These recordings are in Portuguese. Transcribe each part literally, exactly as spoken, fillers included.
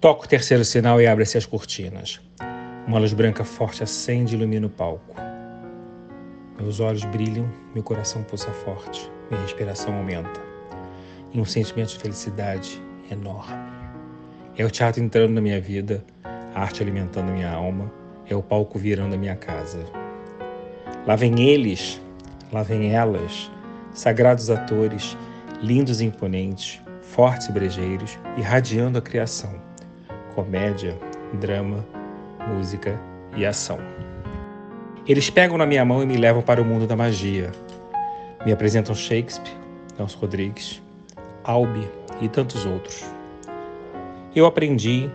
Toca o terceiro sinal e abre-se as cortinas. Uma luz branca forte acende e ilumina o palco. Meus olhos brilham, meu coração pulsa forte, minha respiração aumenta. E um sentimento de felicidade enorme. É o teatro entrando na minha vida, a arte alimentando minha alma, é o palco virando a minha casa. Lá vem eles, lá vem elas, sagrados atores, lindos e imponentes, fortes e brejeiros, irradiando a criação, comédia, drama, música e ação. Eles pegam na minha mão e me levam para o mundo da magia. Me apresentam Shakespeare, Nelson Rodrigues, Albi e tantos outros. Eu aprendi,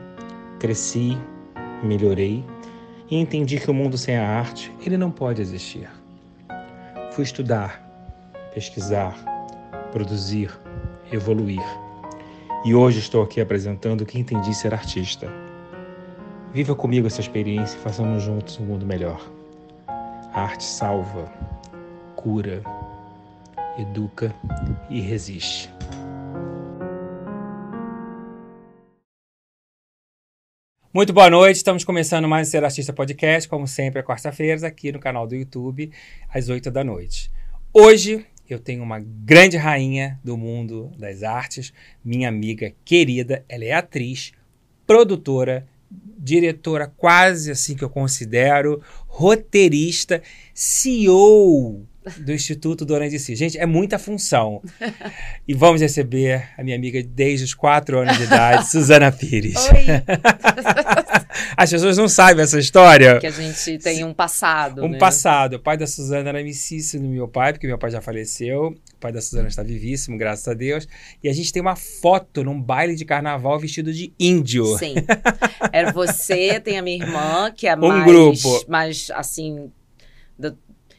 cresci, melhorei e entendi que o mundo sem a arte, ele não pode existir. Fui estudar, pesquisar, produzir, evoluir. E hoje estou aqui apresentando o que entendi ser artista. Viva comigo essa experiência e façamos juntos um mundo melhor. A arte salva, cura, educa e resiste. Muito boa noite, estamos começando mais o Ser Artista Podcast, como sempre, às quarta-feiras, aqui no canal do YouTube, às oito da noite. Hoje, eu tenho uma grande rainha do mundo das artes, minha amiga querida, ela é atriz, produtora, diretora, quase assim que eu considero, roteirista, C E O do Instituto Dona de Si. Gente, é muita função. E vamos receber a minha amiga desde os quatro anos de idade, Suzana Pires. Oi! As pessoas não sabem essa história. Que a gente tem um passado, Um né? passado. O pai da Suzana era amicíssimo do meu pai, porque meu pai já faleceu. O pai da Suzana está vivíssimo, graças a Deus. E a gente tem uma foto num baile de carnaval vestido de índio. Sim. Era você, tem a minha irmã, que é um mais... Um grupo. Mais, assim... Do...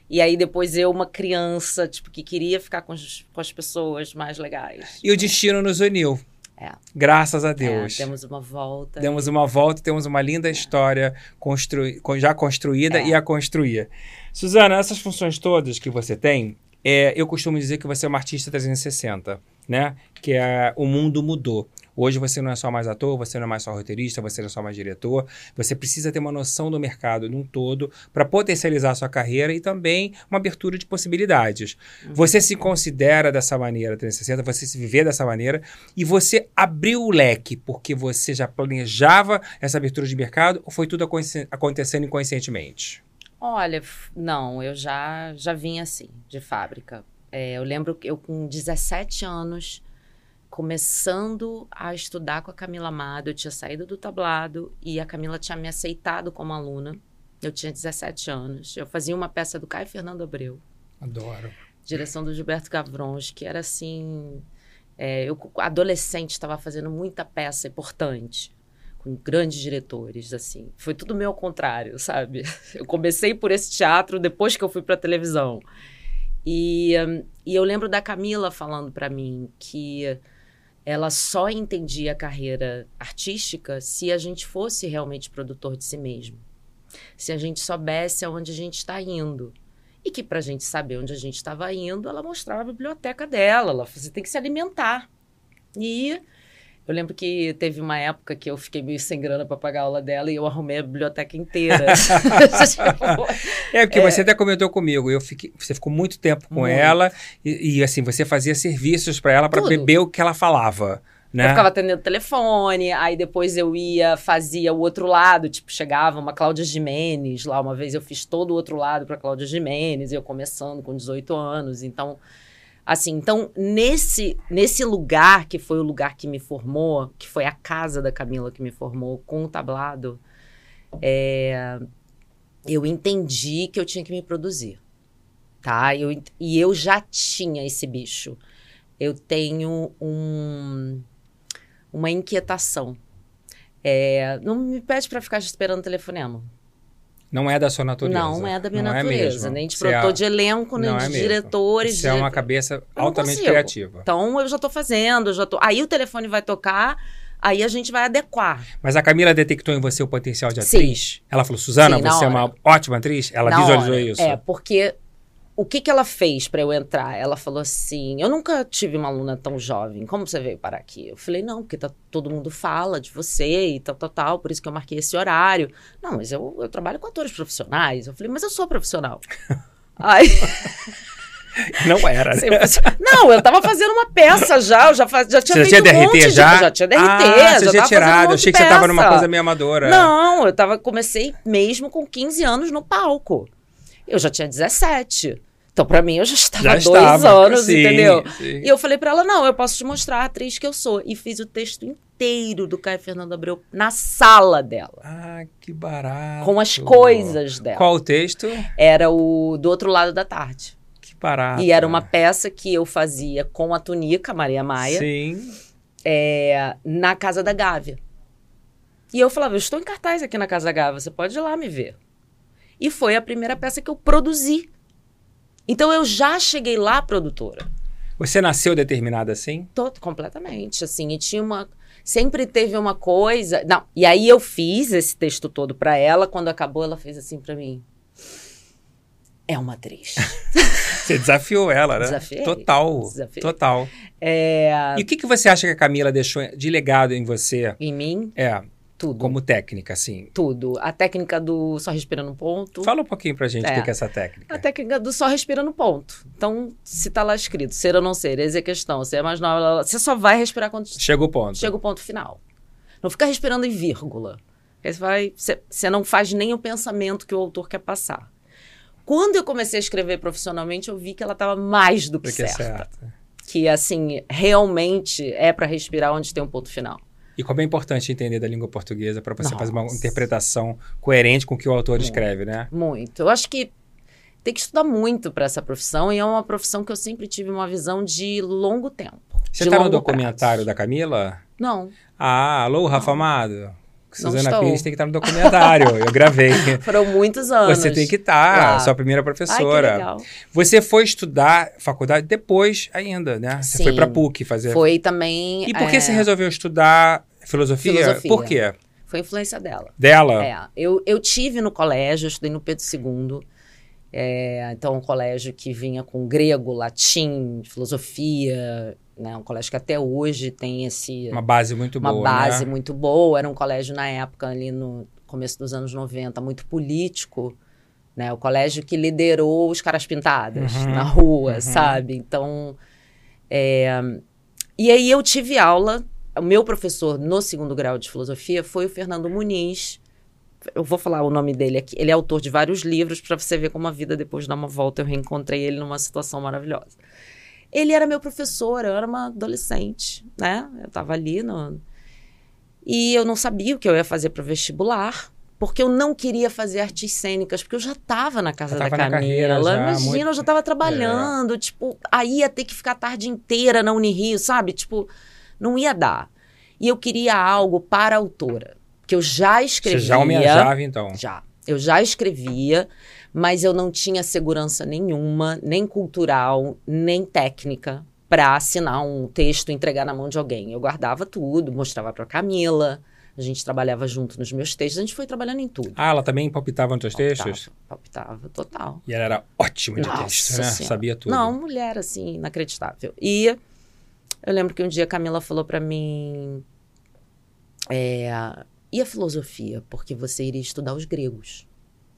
E aí depois eu, uma criança, tipo, que queria ficar com, os, com as pessoas mais legais. E o destino nos uniu. É. Graças a Deus. É, demos uma volta. Demos uma volta, temos uma linda é. história constru, já construída é. e a construir. Suzana, essas funções todas que você tem, é, eu costumo dizer que você é uma artista trezentos e sessenta, né? Que é, o mundo mudou. Hoje você não é só mais ator, você não é mais só roteirista, você não é só mais diretor. Você precisa ter uma noção do mercado num todo para potencializar a sua carreira e também uma abertura de possibilidades. Uhum. Você se considera dessa maneira, trezentos e sessenta, você se vê dessa maneira e você abriu o leque porque você já planejava essa abertura de mercado ou foi tudo acontecendo inconscientemente? Olha, não, eu já, já vim assim, de fábrica. É, eu lembro que eu com dezessete anos... começando a estudar com a Camila Amado, eu tinha saído do tablado e a Camila tinha me aceitado como aluna. Eu tinha dezessete anos. Eu fazia uma peça do Caio Fernando Abreu. Adoro. Direção do Gilberto Gawronski, que era assim... É, eu, adolescente, estava fazendo muita peça importante, com grandes diretores, assim. Foi tudo meio ao contrário, sabe? Eu comecei por esse teatro depois que eu fui para a televisão. E, e eu lembro da Camila falando para mim que... ela só entendia a carreira artística se a gente fosse realmente produtor de si mesmo. Se a gente soubesse aonde a gente está indo. E que para a gente saber onde a gente estava indo, ela mostrava a biblioteca dela. Ela falou, você tem que se alimentar. E eu lembro que teve uma época que eu fiquei meio sem grana para pagar a aula dela e eu arrumei a biblioteca inteira. É, porque é. você até comentou comigo, eu fiquei, você ficou muito tempo com muito. ela e, e assim, você fazia serviços para ela para beber o que ela falava. Né? Eu ficava atendendo o telefone, aí depois eu ia, fazia o outro lado, tipo, chegava uma Cláudia Gimenez lá, uma vez eu fiz todo o outro lado para Cláudia Gimenez, eu começando com dezoito anos, então... Assim, então, nesse, nesse lugar, que foi o lugar que me formou, que foi a casa da Camila que me formou com o tablado, é, eu entendi que eu tinha que me produzir, tá? Eu, e eu já tinha esse bicho. Eu tenho um, uma inquietação. É, não me pede para ficar esperando o telefonema. Não é da sua natureza. Não é da minha não natureza. É nem de produtor é... de elenco, nem não de é diretores. Você de... é uma cabeça altamente criativa. Então, eu já estou fazendo, eu já tô... aí o telefone vai tocar, aí a gente vai adequar. Mas a Camila detectou em você o potencial de atriz? Sim. Ela falou, Suzana, Sim, você hora. é uma ótima atriz? Ela na visualizou hora. isso? É, porque o que que ela fez para eu entrar? Ela falou assim, eu nunca tive uma aluna tão jovem, como você veio parar aqui? Eu falei, não, porque tá, todo mundo fala de você e tal, tal, tal, por isso que eu marquei esse horário. Não, mas eu, eu trabalho com atores profissionais. Eu falei, mas eu sou profissional. Aí... Não era, né? Não, eu tava fazendo uma peça já, eu já, faz, já tinha você feito já tinha um monte já? De... Já tinha D R T, ah, já tinha tirado, um eu achei que você tava numa coisa meio amadora. Não, eu tava, comecei mesmo com quinze anos no palco. Eu já tinha dezessete. Então, pra mim, eu já estava já dois estava, anos, sim, entendeu? Sim. E eu falei pra ela, não, eu posso te mostrar a atriz que eu sou. E fiz o texto inteiro do Caio Fernando Abreu na sala dela. Ah, que barato. Com as coisas dela. Qual o texto? Era o Do Outro Lado da Tarde. Que barato. E era uma peça que eu fazia com a Tunica, Maria Maia. Sim. É, na Casa da Gávea. E eu falava, eu estou em cartaz aqui na Casa da Gávea, você pode ir lá me ver. E foi a primeira peça que eu produzi. Então, eu já cheguei lá, produtora. Você nasceu determinada assim? Tô, completamente, assim. E tinha uma... Sempre teve uma coisa... Não, e aí eu fiz esse texto todo pra ela. Quando acabou, ela fez assim pra mim. É uma atriz. Você desafiou ela, né? Desafiei. Total. Desafiei. Total. É... E o que, que você acha que a Camila deixou de legado em você? Em mim? É. Tudo. Como técnica, assim? Tudo. A técnica do só respira no ponto. Fala um pouquinho pra gente o é. que, que é essa técnica. A técnica do só respira no ponto. Então, se tá lá escrito, ser ou não ser, essa é a questão, se é mais nova, você só vai respirar quando... Chega o ponto. Chega o ponto final. Não fica respirando em vírgula. Aí você vai... Você, você não faz nem o pensamento que o autor quer passar. Quando eu comecei a escrever profissionalmente, eu vi que ela tava mais do que Porque certa. É certa. Que, assim, realmente é pra respirar onde tem um ponto final. E como é importante entender da língua portuguesa para você Nossa. fazer uma interpretação coerente com o que o autor muito, escreve, né? Muito. Eu acho que tem que estudar muito para essa profissão e é uma profissão que eu sempre tive uma visão de longo tempo. Você está no documentário prazo. da Camila? Não. Ah, alô, Rafa Amado. Suzana Pires tem que estar no documentário. Eu gravei. Foram muitos anos. Você tem que estar, ah. sua primeira professora. Ai, que legal. Você foi estudar faculdade depois ainda, né? Você Sim. foi para P U C fazer. Foi também. E por que é... você resolveu estudar filosofia? filosofia? Por quê? Foi influência dela. Dela? É. Eu, eu tive no colégio, eu estudei no Pedro Segundo. É, então, um colégio que vinha com grego, latim, filosofia... Né, um colégio que até hoje tem esse... Uma base muito uma boa, Uma base né? muito boa. Era um colégio, na época, ali no começo dos anos noventa, muito político. Né, o colégio que liderou os caras pintadas uhum, na rua, uhum. sabe? Então... É... E aí eu tive aula. O meu professor no segundo grau de filosofia foi o Fernando Muniz. Eu vou falar o nome dele aqui. Ele é autor de vários livros, para você ver como a vida depois dá uma volta. Eu reencontrei ele numa situação maravilhosa. Ele era meu professor, eu era uma adolescente, né? Eu tava ali no... E eu não sabia o que eu ia fazer para o vestibular, porque eu não queria fazer artes cênicas, porque eu já tava na casa tava da Camila. Carreira, já, Imagina, muito... eu já tava trabalhando, é. tipo... Aí ia ter que ficar a tarde inteira na Unirio, sabe? Tipo, não ia dar. E eu queria algo para a autora, que eu já escrevia... Você já almejava, então? Já. Eu já escrevia... Mas eu não tinha segurança nenhuma, nem cultural, nem técnica, para assinar um texto e entregar na mão de alguém. Eu guardava tudo, mostrava para a Camila, a gente trabalhava junto nos meus textos, a gente foi trabalhando em tudo. Ah, ela também palpitava nos teus palpitava, textos? Palpitava, total. E ela era ótima de Nossa texto, né? Senhora. Sabia tudo. Não, mulher, assim, inacreditável. E eu lembro que um dia a Camila falou para mim, é, e a filosofia? Porque você iria estudar os gregos.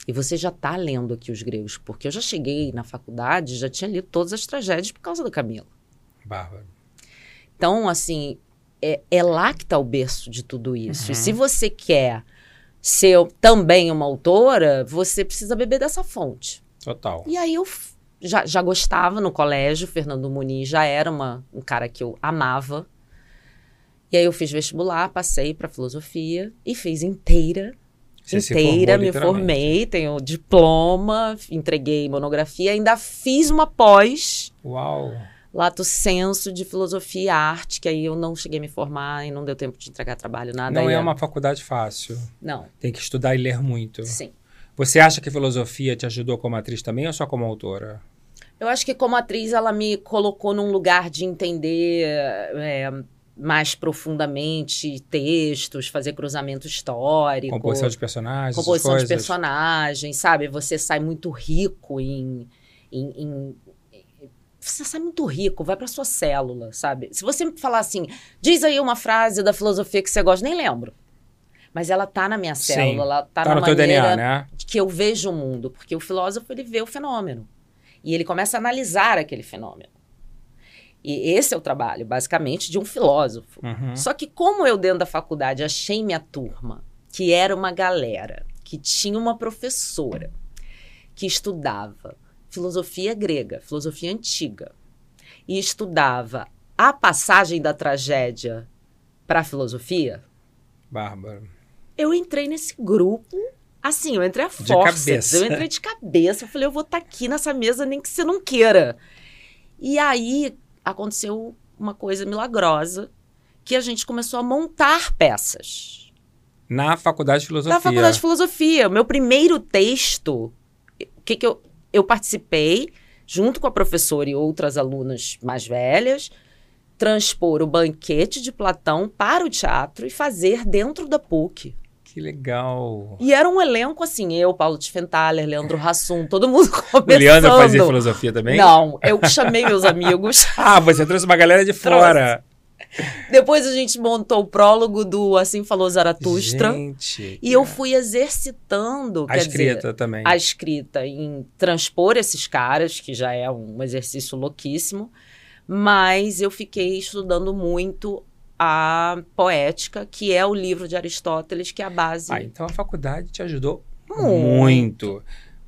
E você já está lendo aqui os gregos, porque eu já cheguei na faculdade, já tinha lido todas as tragédias por causa da Camila. Bárbaro. Então, assim, é, é lá que está o berço de tudo isso. Uhum. E se você quer ser também uma autora, você precisa beber dessa fonte. Total. E aí eu já, já gostava no colégio, Fernando Muniz já era uma, um cara que eu amava. E aí eu fiz vestibular, passei para filosofia e fiz inteira. Você inteira, formou, me formei, tenho diploma, entreguei monografia, ainda fiz uma pós. Uau! Lato senso de filosofia e arte, que aí eu não cheguei a me formar e não deu tempo de entregar trabalho, nada. Não é era. uma faculdade fácil. Não. Tem que estudar e ler muito. Sim. Você acha que a filosofia te ajudou como atriz também ou só como autora? Eu acho que como atriz ela me colocou num lugar de entender... É, mais profundamente textos, fazer cruzamento histórico. Composição de personagens, Composição de personagens, sabe? Você sai muito rico em, em, em você sai muito rico, vai pra sua célula, sabe? Se você falar assim, diz aí uma frase da filosofia que você gosta, nem lembro. Mas ela tá na minha célula, sim, ela tá, tá na maneira D N A, né? Que eu vejo o mundo. Porque o filósofo, ele vê o fenômeno. E ele começa a analisar aquele fenômeno. E esse é o trabalho, basicamente, de um filósofo. Uhum. Só que como eu, dentro da faculdade, achei minha turma, que era uma galera, que tinha uma professora, que estudava filosofia grega, filosofia antiga, e estudava a passagem da tragédia para a filosofia... Bárbara. Eu entrei nesse grupo, assim, eu entrei a força, eu entrei de cabeça, eu falei, eu vou estar tá aqui nessa mesa nem que você não queira. E aí aconteceu uma coisa milagrosa, que a gente começou a montar peças. Na Faculdade de Filosofia? Na Faculdade de Filosofia. Meu primeiro texto, que que eu, eu participei, junto com a professora e outras alunas mais velhas, transpor o banquete de Platão para o teatro e fazer dentro da P U C. Que legal! E era um elenco assim, eu, Paulo Tiefenthaler, Leandro Hassum, todo mundo começando. O Leandro fazia filosofia também? Não, eu chamei meus amigos. Ah, você trouxe uma galera de fora. Trouxe. Depois a gente montou o prólogo do Assim Falou Zaratustra. Gente, e é. eu fui exercitando... A quer escrita dizer, também. A escrita, em transpor esses caras, que já é um exercício louquíssimo. Mas eu fiquei estudando muito a poética, que é o livro de Aristóteles, que é a base. Ah, então a faculdade te ajudou muito, muito.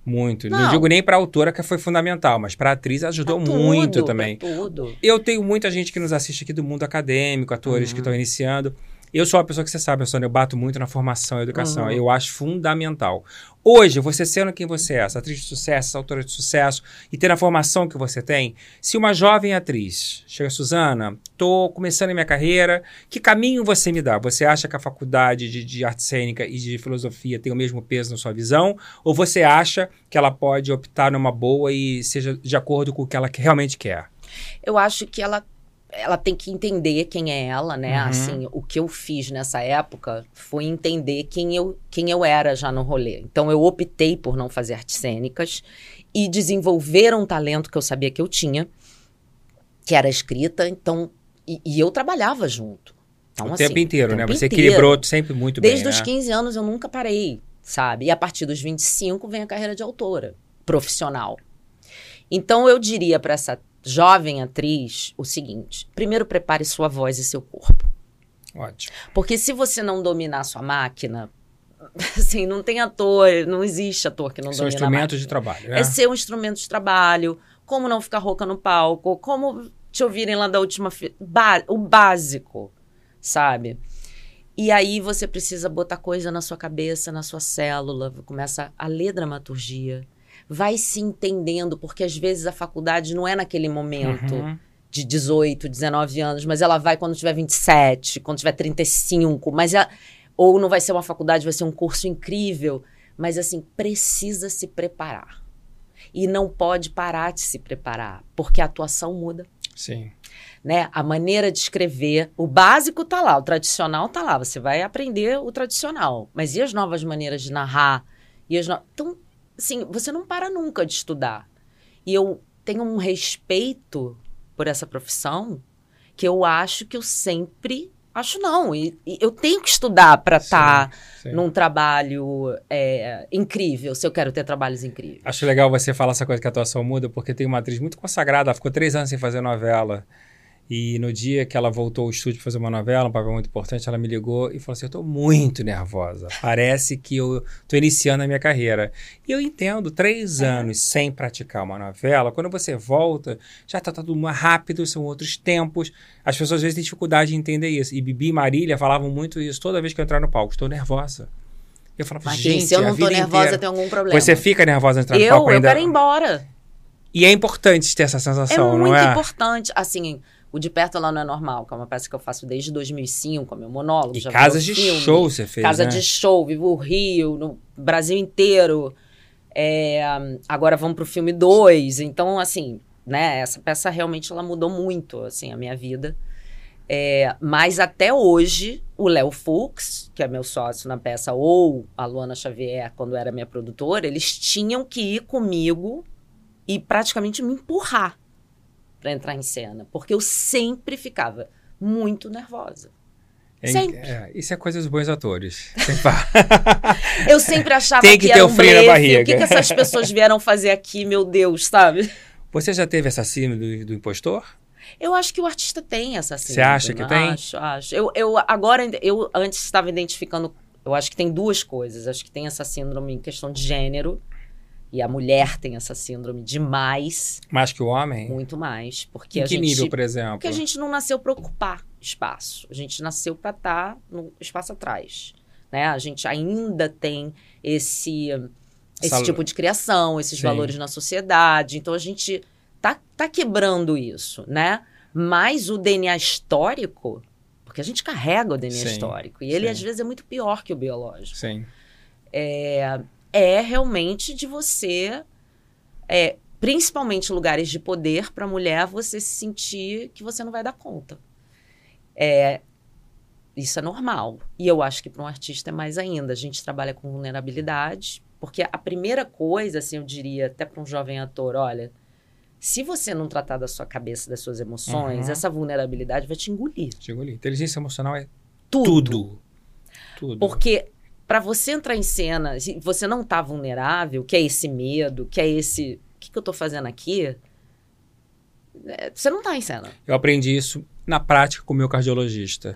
muito. Não. Não digo nem para a autora, que foi fundamental, mas para a atriz ajudou pra muito tudo, também. Tudo. Eu tenho muita gente que nos assiste aqui do mundo acadêmico, atores uhum. que estão iniciando. Eu sou uma pessoa que você sabe, Sônia, eu bato muito na formação e educação. Uhum. Eu acho fundamental. Hoje, você sendo quem você é, essa atriz de sucesso, essa autora de sucesso, e tendo a formação que você tem, se uma jovem atriz chega, Suzana, estou começando a minha carreira, que caminho você me dá? Você acha que a faculdade de, de arte cênica e de filosofia tem o mesmo peso na sua visão? Ou você acha que ela pode optar numa boa e seja de acordo com o que ela realmente quer? Eu acho que ela... ela tem que entender quem é ela, né? Uhum. Assim, o que eu fiz nessa época foi entender quem eu, quem eu era já no rolê. Então, eu optei por não fazer artes cênicas e desenvolver um talento que eu sabia que eu tinha, que era escrita, então... E, e eu trabalhava junto. Então, o assim, tempo inteiro, o tempo né? Você inteiro. Equilibrou sempre muito Desde bem, Desde os né? quinze anos eu nunca parei, sabe? E a partir dos vinte e cinco vem a carreira de autora profissional. Então, eu diria para essa jovem atriz o seguinte: primeiro prepare sua voz e seu corpo. Ótimo. Porque se você não dominar sua máquina, assim, não tem ator, não existe ator que não domina a máquina. É seu instrumento de trabalho, né? É seu instrumento de trabalho, como não ficar rouca no palco, como te ouvirem lá da última fila, o básico, sabe? E aí você precisa botar coisa na sua cabeça, na sua célula, começa a ler dramaturgia. Vai se entendendo, porque às vezes a faculdade não é naquele momento uhum. de dezoito, dezenove anos, mas ela vai quando tiver vinte e sete, quando tiver trinta e cinco, mas ela, ou não vai ser uma faculdade, vai ser um curso incrível, mas assim, precisa se preparar. E não pode parar de se preparar, porque a atuação muda. Sim. Né? A maneira de escrever, o básico tá lá, o tradicional tá lá, você vai aprender o tradicional, mas e as novas maneiras de narrar? E as no... Então, assim, você não para nunca de estudar. E eu tenho um respeito por essa profissão que eu acho que eu sempre... Acho não. E, e eu tenho que estudar para estar tá num trabalho é, incrível, se eu quero ter trabalhos incríveis. Acho legal você falar essa coisa que a atuação muda, porque tem uma atriz muito consagrada, ela ficou três anos sem fazer novela. E no dia que ela voltou ao estúdio para fazer uma novela, um papel muito importante, ela me ligou e falou assim, eu estou muito nervosa, parece que eu estou iniciando a minha carreira. E eu entendo, três é. anos sem praticar uma novela, quando você volta, já está tudo mais rápido, são outros tempos, as pessoas às vezes têm dificuldade de entender isso. E Bibi e Marília falavam muito isso, toda vez que eu entrar no palco, estou nervosa. Eu falava, mas, gente, se eu não estou nervosa, inteira, tem algum problema. Você fica nervosa entrando no palco? Eu, eu quero ir embora. E é importante ter essa sensação, é não é? É muito importante, assim... O De Perto Lá Não É Normal, que é uma peça que eu faço desde dois mil e cinco, meu monólogo. E já Casa de filme, Show você fez, Casa né? de Show, Vivo o Rio, no Brasil inteiro. É, agora vamos pro filme dois. Então, assim, né? Essa peça realmente ela mudou muito, assim, a minha vida. É, mas até hoje, o Léo Fux, que é meu sócio na peça, ou a Luana Xavier, quando era minha produtora, eles tinham que ir comigo... e praticamente me empurrar para entrar em cena, porque eu sempre ficava muito nervosa. Sempre. É, isso é coisa dos bons atores. Sempre. Eu sempre achava Tem que, que era um blefe. O que, que essas pessoas vieram fazer aqui, meu Deus, sabe? Você já teve essa síndrome do, do impostor? Eu acho que o artista tem essa síndrome. Você acha que tem? Acho, acho. Eu, eu, agora, eu antes estava identificando... Eu acho que tem duas coisas. Acho que tem essa síndrome em questão de gênero. E a mulher tem essa síndrome demais. Mais que o homem? Muito mais. Porque em que a gente, nível, por exemplo? Porque a gente não nasceu para ocupar espaço. A gente nasceu para estar no espaço atrás. Né? A gente ainda tem esse, esse Sal... tipo de criação, esses Sim. valores na sociedade. Então, a gente tá, tá quebrando isso, né? Mas o D N A histórico... Porque a gente carrega o D N A Sim. histórico. E ele, Sim. às vezes, é muito pior que o biológico. Sim. É... é realmente de você, é, principalmente lugares de poder para a mulher, você se sentir que você não vai dar conta. É, isso é normal. E eu acho que para um artista é mais ainda. A gente trabalha com vulnerabilidade, porque a primeira coisa, assim, eu diria até para um jovem ator, olha, se você não tratar da sua cabeça, das suas emoções, uhum. essa vulnerabilidade vai te engolir. Te engolir. Inteligência emocional é tudo. Tudo. Tudo. Porque... para você entrar em cena, se você não tá vulnerável, que é esse medo, que é esse... O que, que eu tô fazendo aqui? É, você não tá em cena. Eu aprendi isso na prática com o meu cardiologista.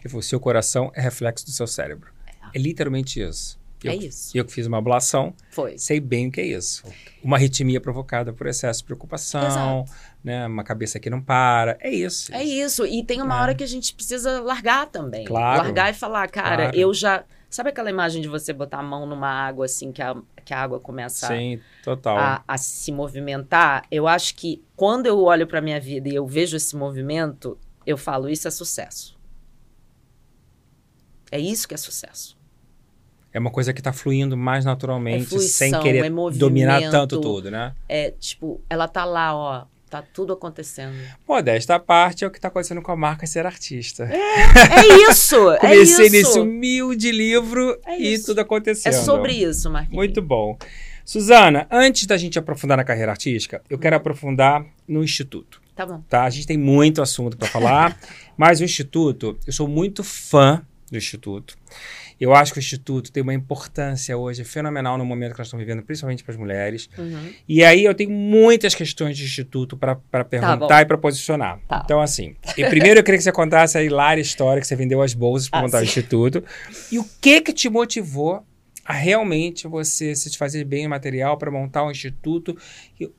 Ele falou, seu coração é reflexo do seu cérebro. É, é literalmente isso. Eu, é isso. Eu que fiz uma ablação, Foi. sei bem o que é isso. Uma arritmia provocada por excesso de preocupação, Exato. né? Uma cabeça que não para, é isso. É isso, e tem uma é. hora que a gente precisa largar também. Claro. Largar e falar, cara, claro. eu já... Sabe aquela imagem de você botar a mão numa água, assim, que a, que a água começa Sim, total. A, a se movimentar? Eu acho que quando eu olho pra minha vida e eu vejo esse movimento, eu falo, isso é sucesso. É isso que é sucesso. É uma coisa que tá fluindo mais naturalmente, é fluição, sem querer é dominar tanto tudo, né? É, tipo, ela tá lá, ó, tá tudo acontecendo. Pô, desta parte é o que tá acontecendo com a marca Ser Artista. É, é isso, é isso. Comecei nesse humilde livro é e isso. tudo acontecendo. É sobre isso, Marquinhos. Muito bom. Suzana, antes da gente aprofundar na carreira artística, eu quero aprofundar no Instituto. Tá bom. Tá? A gente tem muito assunto pra falar, mas o Instituto, eu sou muito fã do Instituto. Eu acho que o Instituto tem uma importância hoje fenomenal no momento que nós estamos vivendo, principalmente para as mulheres. Uhum. E aí eu tenho muitas questões de Instituto para perguntar tá e para posicionar. Tá. Então, assim, eu, primeiro eu queria que você contasse a hilária história que você vendeu as bolsas para ah, montar sim. o Instituto. E o que que te motivou a realmente você se fazer bem em material para montar um Instituto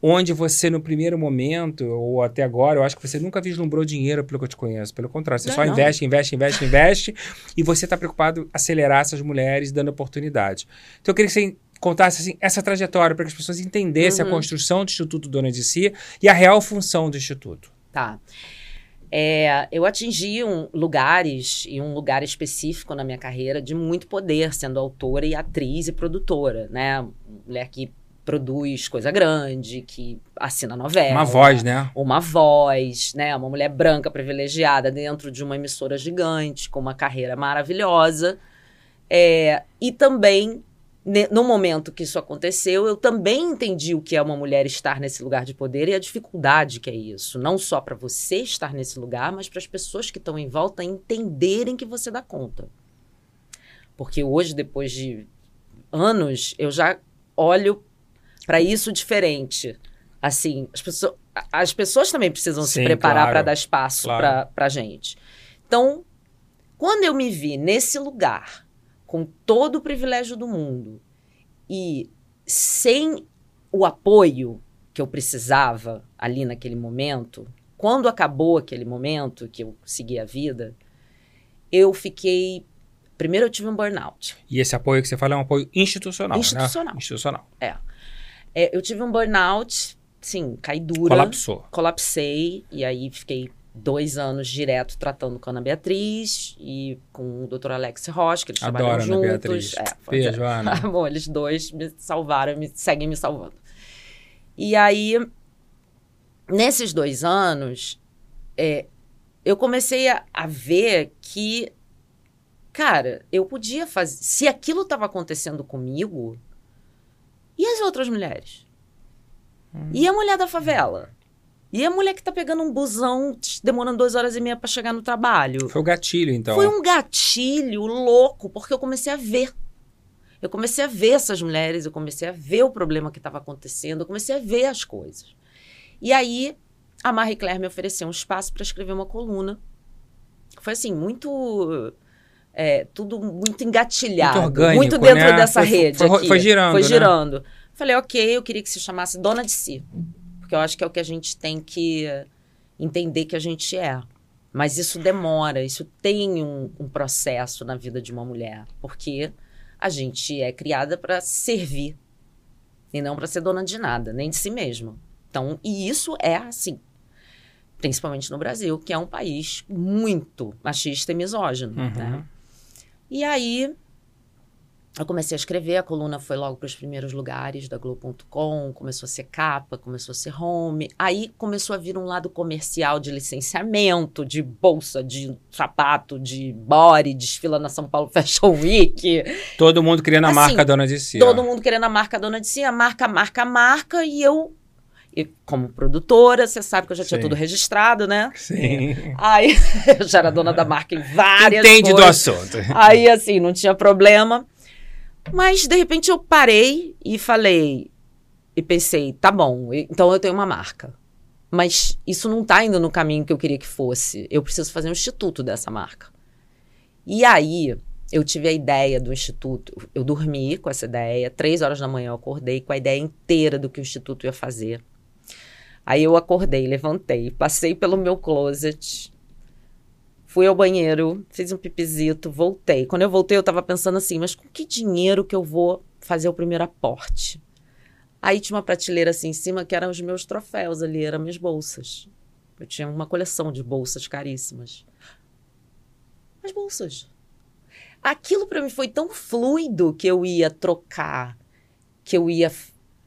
onde você, no primeiro momento, ou até agora, eu acho que você nunca vislumbrou dinheiro, pelo que eu te conheço. Pelo contrário, você não, só não. investe, investe, investe, investe, e você está preocupado em acelerar essas mulheres, dando oportunidade. Então, eu queria que você contasse assim, essa trajetória para que as pessoas entendessem uhum. a construção do Instituto Dona de Si e a real função do Instituto. Tá. É, eu atingi um, lugares e um lugar específico na minha carreira de muito poder, sendo autora e atriz e produtora, né? Mulher que produz coisa grande, que assina novela. Uma voz, né? Uma voz, né? Uma mulher branca privilegiada dentro de uma emissora gigante, com uma carreira maravilhosa. É, e também, no momento que isso aconteceu, eu também entendi o que é uma mulher estar nesse lugar de poder e a dificuldade que é isso. Não só para você estar nesse lugar, mas para as pessoas que estão em volta entenderem que você dá conta. Porque hoje, depois de anos, eu já olho para isso diferente. Assim, as pessoas, as pessoas também precisam Sim, se preparar claro, para dar espaço claro. para a gente. Então, quando eu me vi nesse lugar... com todo o privilégio do mundo e sem o apoio que eu precisava ali naquele momento, quando acabou aquele momento que eu segui a vida, eu fiquei... Primeiro eu tive um burnout. E esse apoio que você fala é um apoio institucional, Institucional. Né? Institucional. É. é. Eu tive um burnout, sim, caí dura. Colapsou. Colapsei e aí fiquei... dois anos direto tratando com a Ana Beatriz e com o doutor Alex Rocha, que eles Adoro trabalham juntos. Ana Beatriz. É, Beijo, Ana. Bom, eles dois me salvaram, me, seguem me salvando. E aí, nesses dois anos, é, eu comecei a, a ver que, cara, eu podia fazer... Se aquilo estava acontecendo comigo, e as outras mulheres? E a mulher da favela? E a mulher que tá pegando um busão, demorando duas horas e meia pra chegar no trabalho? Foi o gatilho, então. Foi um gatilho louco, porque eu comecei a ver. Eu comecei a ver essas mulheres, eu comecei a ver o problema que estava acontecendo, eu comecei a ver as coisas. E aí, a Marie Claire me ofereceu um espaço para escrever uma coluna. Foi assim, muito... É, tudo muito engatilhado. Muito orgânico, muito dentro, né? dessa foi, rede foi, aqui. Foi girando, Foi girando. Né? Falei, ok, eu queria que se chamasse Dona de Si. Porque eu acho que é o que a gente tem que entender que a gente é. Mas isso demora, isso tem um, um processo na vida de uma mulher. Porque a gente é criada para servir. E não para ser dona de nada, nem de si mesma. Então, e isso é assim. Principalmente no Brasil, que é um país muito machista e misógino, uhum. né? E aí, eu comecei a escrever, a coluna foi logo para os primeiros lugares da Globo ponto com, começou a ser capa, começou a ser home, aí começou a vir um lado comercial de licenciamento, de bolsa, de sapato, de body, desfila na São Paulo Fashion Week. Todo mundo querendo assim, a marca Dona de Si. Todo ó. mundo querendo a marca Dona de Si, a marca, marca, marca, e eu... E como produtora, você sabe que eu já tinha Sim. tudo registrado, né? Sim. Aí, eu já era dona da marca em várias Entende coisas. do assunto. Aí, assim, não tinha problema. Mas, de repente, eu parei e falei... E pensei, tá bom, então eu tenho uma marca. Mas isso não tá indo no caminho que eu queria que fosse. Eu preciso fazer um instituto dessa marca. E aí, eu tive a ideia do instituto. Eu dormi com essa ideia. Três horas da manhã eu acordei com a ideia inteira do que o instituto ia fazer. Aí eu acordei, levantei, passei pelo meu closet, fui ao banheiro, fiz um pipizito, voltei. Quando eu voltei, eu tava pensando assim, mas com que dinheiro que eu vou fazer o primeiro aporte? Aí tinha uma prateleira assim em cima que eram os meus troféus ali, eram minhas bolsas. Eu tinha uma coleção de bolsas caríssimas. As bolsas. Aquilo para mim foi tão fluido que eu ia trocar, que eu ia...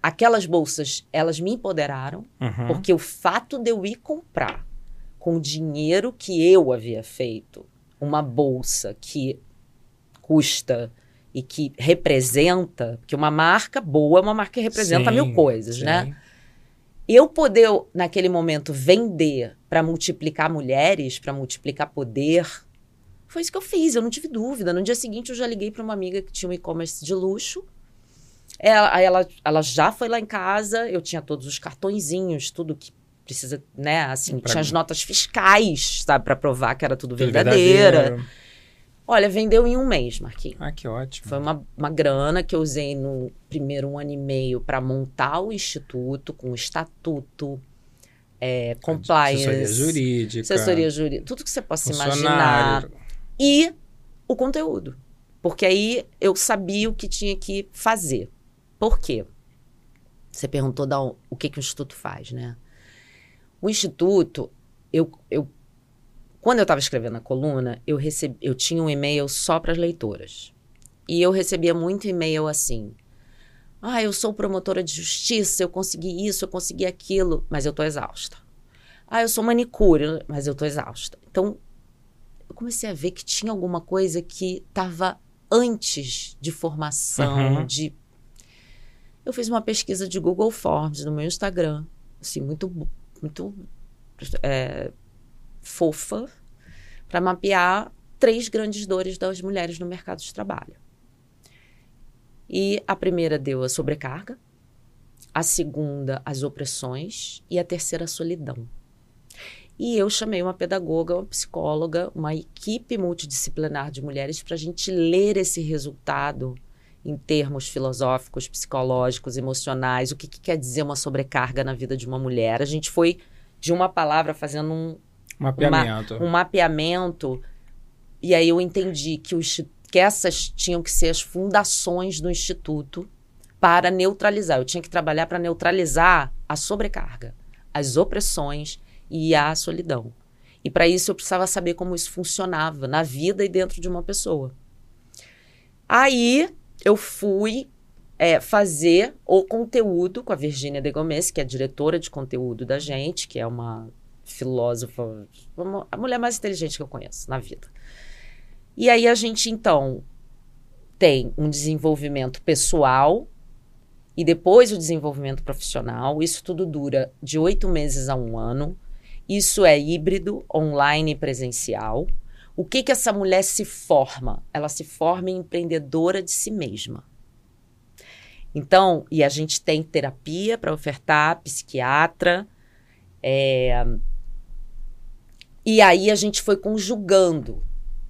Aquelas bolsas, elas me empoderaram, uhum. porque o fato de eu ir comprar com o dinheiro que eu havia feito, uma bolsa que custa e que representa, porque uma marca boa é uma marca que representa sim, mil coisas, sim. né? Eu poder, naquele momento, vender para multiplicar mulheres, para multiplicar poder, foi isso que eu fiz, eu não tive dúvida. No dia seguinte, eu já liguei para uma amiga que tinha um e-commerce de luxo. Ela, ela, ela já foi lá em casa, eu tinha todos os cartõezinhos, tudo que precisa, né, assim, pra tinha mim. as notas fiscais, sabe, pra provar que era tudo verdadeira. Verdadeiro. Olha, vendeu em um mês, Marquinhos. Ah, que ótimo. Foi uma, uma grana que eu usei no primeiro um ano e meio pra montar o instituto, com o estatuto, é, compliance. Assessoria jurídica. Assessoria jurídica, tudo que você possa imaginar. E o conteúdo. Porque aí eu sabia o que tinha que fazer. Por quê? Você perguntou da, o que, que o Instituto faz, né? O Instituto, eu, eu, quando eu estava escrevendo a coluna, eu, recebi, eu tinha um e-mail só para as leitoras. E eu recebia muito e-mail assim, ah, eu sou promotora de justiça, eu consegui isso, eu consegui aquilo, mas eu estou exausta. Ah, eu sou manicure, mas eu estou exausta. Então, eu comecei a ver que tinha alguma coisa que estava antes de formação, uhum. de... Eu fiz uma pesquisa de Google Forms no meu Instagram, assim, muito, muito é, fofa, para mapear três grandes dores das mulheres no mercado de trabalho. E a primeira deu a sobrecarga, a segunda as opressões e a terceira a solidão. E eu chamei uma pedagoga, uma psicóloga, uma equipe multidisciplinar de mulheres para a gente ler esse resultado em termos filosóficos, psicológicos, emocionais, o que, que quer dizer uma sobrecarga na vida de uma mulher. A gente foi, de uma palavra, fazendo um mapeamento. Uma, um mapeamento. E aí eu entendi que, os, que essas tinham que ser as fundações do Instituto para neutralizar. Eu tinha que trabalhar para neutralizar a sobrecarga, as opressões e a solidão. E para isso eu precisava saber como isso funcionava na vida e dentro de uma pessoa. Aí... Eu fui é, fazer o conteúdo com a Virgínia de Gomes, que é a diretora de conteúdo da gente, que é uma filósofa, uma, a mulher mais inteligente que eu conheço na vida. E aí a gente, então, tem um desenvolvimento pessoal e depois o desenvolvimento profissional. Isso tudo dura de oito meses a um ano. Isso é híbrido, online e presencial. O que que essa mulher se forma? Ela se forma em empreendedora de si mesma. Então, e a gente tem terapia para ofertar, psiquiatra. É... E aí a gente foi conjugando.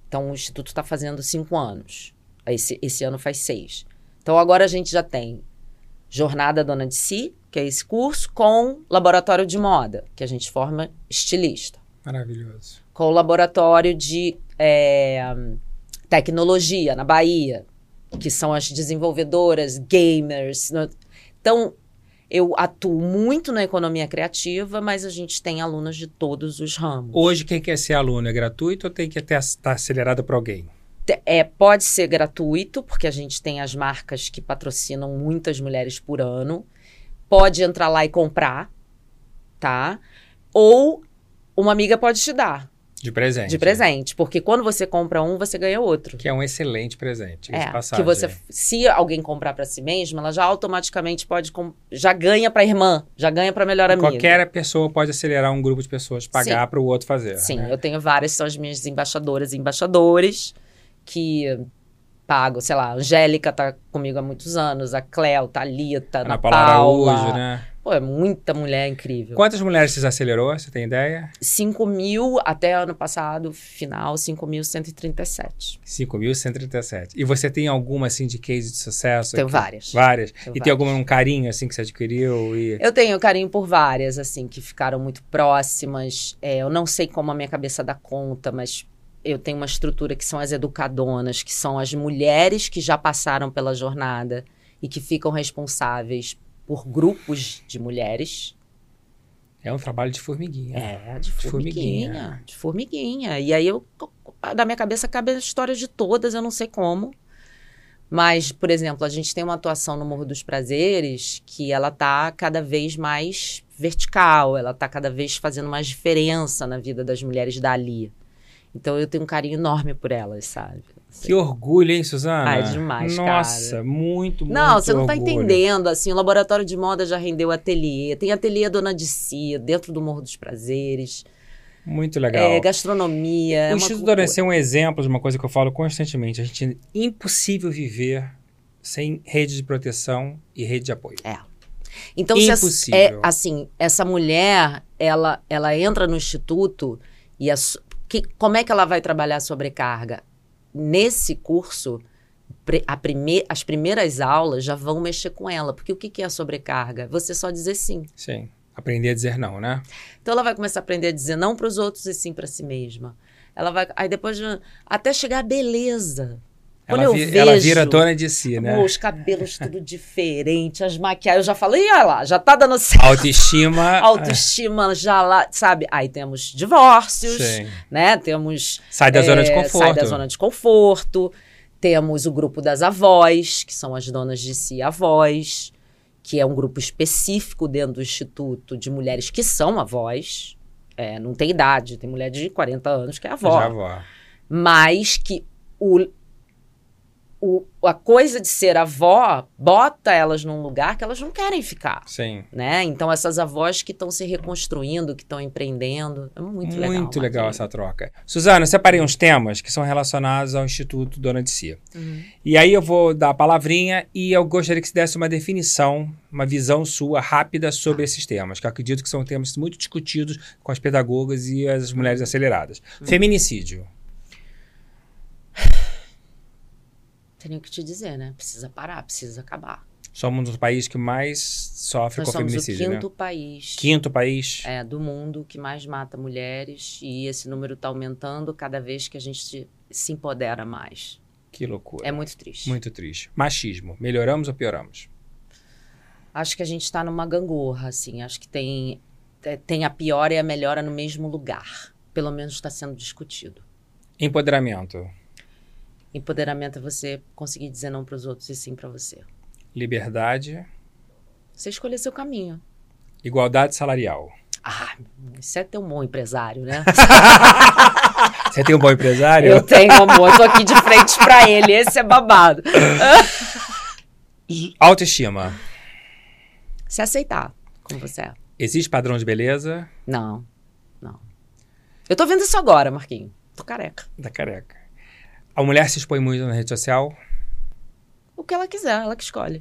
Então, o Instituto está fazendo cinco anos. Esse, esse ano faz seis. Então, agora a gente já tem Jornada Dona de Si, que é esse curso, com Laboratório de Moda, que a gente forma estilista. Maravilhoso. Com o Laboratório de é, Tecnologia, na Bahia, que são as desenvolvedoras, gamers. Então, eu atuo muito na economia criativa, mas a gente tem alunas de todos os ramos. Hoje, quem quer ser aluno é gratuito ou tem que estar tá acelerado para alguém? É, pode ser gratuito, porque a gente tem as marcas que patrocinam muitas mulheres por ano. Pode entrar lá e comprar, tá? Ou uma amiga pode te dar. De presente. De presente, né? Porque quando você compra um, você ganha outro. Que é um excelente presente. É, que você, se alguém comprar para si mesma, ela já automaticamente pode, já ganha para a irmã, já ganha para a melhor amiga. Qualquer pessoa pode acelerar um grupo de pessoas, pagar para o outro fazer. Sim, né? Eu tenho várias, são as minhas embaixadoras e embaixadores, que pago, sei lá, a Angélica tá comigo há muitos anos, a Cléo, Thalita, Ana Paula. Ana Paula Araújo, né? Pô, é muita mulher incrível. Quantas mulheres você acelerou, você tem ideia? cinco mil, até ano passado, final, cinco mil cento e trinta e sete. cinco mil cento e trinta e sete. E você tem alguma, assim, de case de sucesso? Tenho aqui? várias. Várias? Tenho e várias. Tem alguma, um carinho, assim, que você adquiriu? E... Eu tenho carinho por várias, assim, que ficaram muito próximas. É, eu não sei como a minha cabeça dá conta, mas... Eu tenho uma estrutura que são as educadonas, que são as mulheres que já passaram pela jornada e que ficam responsáveis por grupos de mulheres. É um trabalho de formiguinha. É, de formiguinha. De formiguinha. De formiguinha. E aí, eu, na minha cabeça, cabe a história de todas, eu não sei como. Mas, por exemplo, a gente tem uma atuação no Morro dos Prazeres que ela está cada vez mais vertical, ela está cada vez fazendo mais diferença na vida das mulheres dali. Então, eu tenho um carinho enorme por elas, sabe? Assim. Que orgulho, hein, Suzana? Ah, é demais, Nossa, cara. Nossa, muito, muito Não, você não orgulho. Tá entendendo, assim, o Laboratório de Moda já rendeu ateliê. Tem ateliê Dona de Si, dentro do Morro dos Prazeres. Muito legal. É, gastronomia. O Instituto Dona de Si é um exemplo de uma coisa que eu falo constantemente. A gente é impossível viver sem rede de proteção e rede de apoio. É. Então, se é, assim, essa mulher, ela, ela entra no Instituto e... A, Que, como é que ela vai trabalhar a sobrecarga? Nesse curso, a prime, as primeiras aulas já vão mexer com ela. Porque o que, que é a sobrecarga? Você só dizer sim. Sim. Aprender a dizer não, né? Então, ela vai começar a aprender a dizer não para os outros e sim para si mesma. Ela vai... Aí depois... Até chegar à beleza. Quando ela, eu vi, vejo, ela vira dona de si, né? Os cabelos tudo diferente, as maquiagens. Eu já falei, olha lá, já tá dando certo. Autoestima. Autoestima, já lá, sabe? Aí temos divórcios, Sim. né? Temos... Sai da é, zona de conforto. Sai da zona de conforto. Temos o grupo das avós, que são as donas de si avós, que é um grupo específico dentro do Instituto de mulheres que são avós. É, não tem idade, tem mulher de quarenta anos que é avó. Já avó. Mas que o... O, a coisa de ser avó bota elas num lugar que elas não querem ficar. Sim. Né? Então, essas avós que estão se reconstruindo, que estão empreendendo. É muito, muito legal. Muito legal essa troca. Suzana, eu separei uns temas que são relacionados ao Instituto Dona de Si. Uhum. E aí eu vou dar a palavrinha e eu gostaria que se desse uma definição, uma visão sua rápida sobre ah. esses temas, que eu acredito que são temas muito discutidos com as pedagogas e as mulheres aceleradas. Uhum. Feminicídio. Tenho que te dizer, né? Precisa parar, precisa acabar. Somos um dos países que mais sofre Nós com feminicídio, né? Somos o quinto né? país. Quinto país? É, do mundo que mais mata mulheres. E esse número tá aumentando cada vez que a gente se empodera mais. Que loucura. É muito triste. Muito triste. Machismo. Melhoramos ou pioramos? Acho que a gente tá numa gangorra, assim. Acho que tem, tem a piora e a melhora no mesmo lugar. Pelo menos tá sendo discutido. Empoderamento. Empoderamento é você conseguir dizer não para os outros e sim para você. Liberdade. Você escolher seu caminho. Igualdade salarial. Ah, você é um bom empresário, né? Você tem um bom empresário? Eu tenho, amor. Estou aqui de frente para ele. Esse é babado. Autoestima. se aceitar como você é. Existe padrão de beleza? Não, não. Eu tô vendo isso agora, Marquinhos. Tô careca. Tá careca. A mulher se expõe muito na rede social? O que ela quiser, ela que escolhe.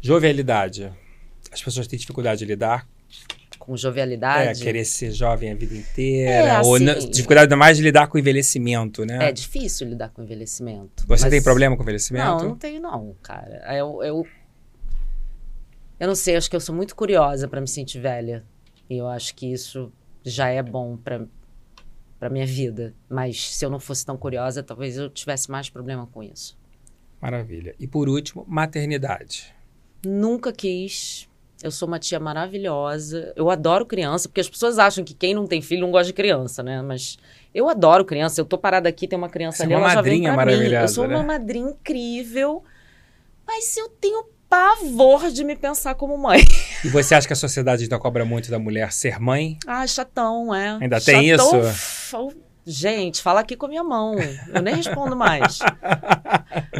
Jovialidade. As pessoas têm dificuldade de lidar com jovialidade. É, querer ser jovem a vida inteira. É, assim, ou não, dificuldade mais de lidar com o envelhecimento, né? É difícil lidar com o envelhecimento. Você mas... tem problema com o envelhecimento? Não, não tenho não, cara. Eu, eu, eu não sei, acho que eu sou muito curiosa pra me sentir velha. E eu acho que isso já é bom pra, pra minha vida. Mas se eu não fosse tão curiosa, talvez eu tivesse mais problema com isso. Maravilha. E por último, maternidade. Nunca quis... Eu sou uma tia maravilhosa, eu adoro criança, porque as pessoas acham que quem não tem filho não gosta de criança, né? Mas eu adoro criança, eu tô parada aqui, tem uma criança ali, ela já vem pra mim. Eu sou uma madrinha incrível, mas eu tenho pavor de me pensar como mãe. E você acha que a sociedade ainda cobra muito da mulher ser mãe? Ah, chatão, é. Ainda tem isso? Gente, fala aqui com a minha mão, eu nem respondo mais.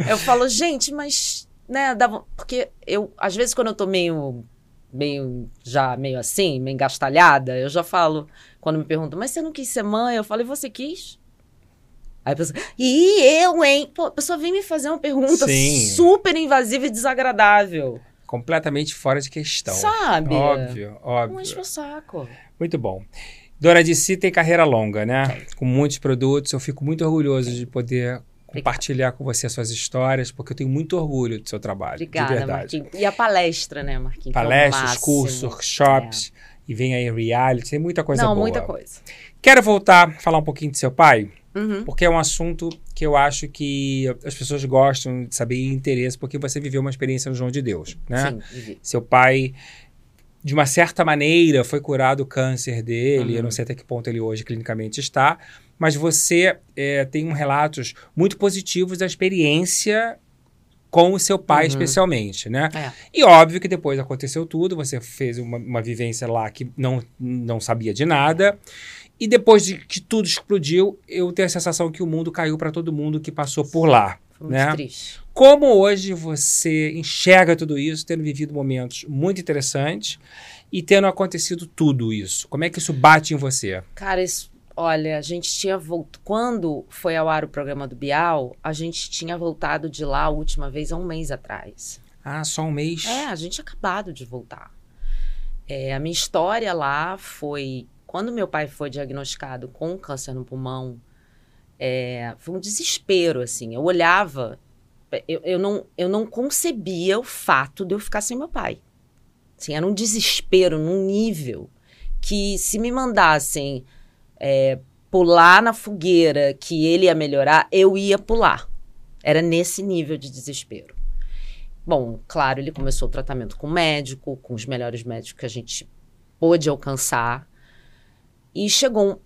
Eu falo, gente, mas, né, dá... porque eu, às vezes quando eu tô meio... meio já meio assim, meio engastalhada, eu já falo, quando me perguntam, mas você não quis ser mãe? Eu falo, e você quis? Aí a pessoa, e eu, hein? Pô, a pessoa vem me fazer uma pergunta Sim. super invasiva e desagradável. Completamente fora de questão. Sabe? Óbvio, óbvio. Não enche o saco. Muito bom. Dona de Si tem carreira longa, né? É. Com muitos produtos, eu fico muito orgulhoso de poder... compartilhar com você as suas histórias, porque eu tenho muito orgulho do seu trabalho, Obrigada, de verdade. Marquinhos. E a palestra, né, Marquinhos? Palestras, é cursos, workshops, é. E vem aí reality, tem muita coisa Não, boa. Não, muita coisa. Quero voltar a falar um pouquinho de seu pai, uhum. porque é um assunto que eu acho que as pessoas gostam de saber e interesse, porque você viveu uma experiência no João de Deus, né? Sim, vivi. Seu pai... de uma certa maneira, foi curado o câncer dele. Uhum. Eu não sei até que ponto ele hoje clinicamente está. Mas você é, tem um relatos muito positivos da experiência com o seu pai, uhum. especialmente, né? É. E óbvio que depois aconteceu tudo. Você fez uma, uma vivência lá que não, não sabia de nada. E depois de que tudo explodiu, eu tenho a sensação que o mundo caiu para todo mundo que passou por lá. Foi muito né? triste. Como hoje você enxerga tudo isso, tendo vivido momentos muito interessantes e tendo acontecido tudo isso? Como é que isso bate em você? Cara, isso, olha, a gente tinha voltado... Quando foi ao ar o programa do Bial, a gente tinha voltado de lá a última vez há um mês atrás. Ah, só um mês? É, a gente tinha acabado de voltar. É, a minha história lá foi... Quando meu pai foi diagnosticado com câncer no pulmão, É, foi um desespero, assim. Eu olhava, eu, eu, não, eu não concebia o fato de eu ficar sem meu pai. Assim, era um desespero num nível que se me mandassem é, pular na fogueira que ele ia melhorar, eu ia pular. Era nesse nível de desespero. Bom, claro, ele começou o tratamento com o médico, com os melhores médicos que a gente pôde alcançar. E chegou...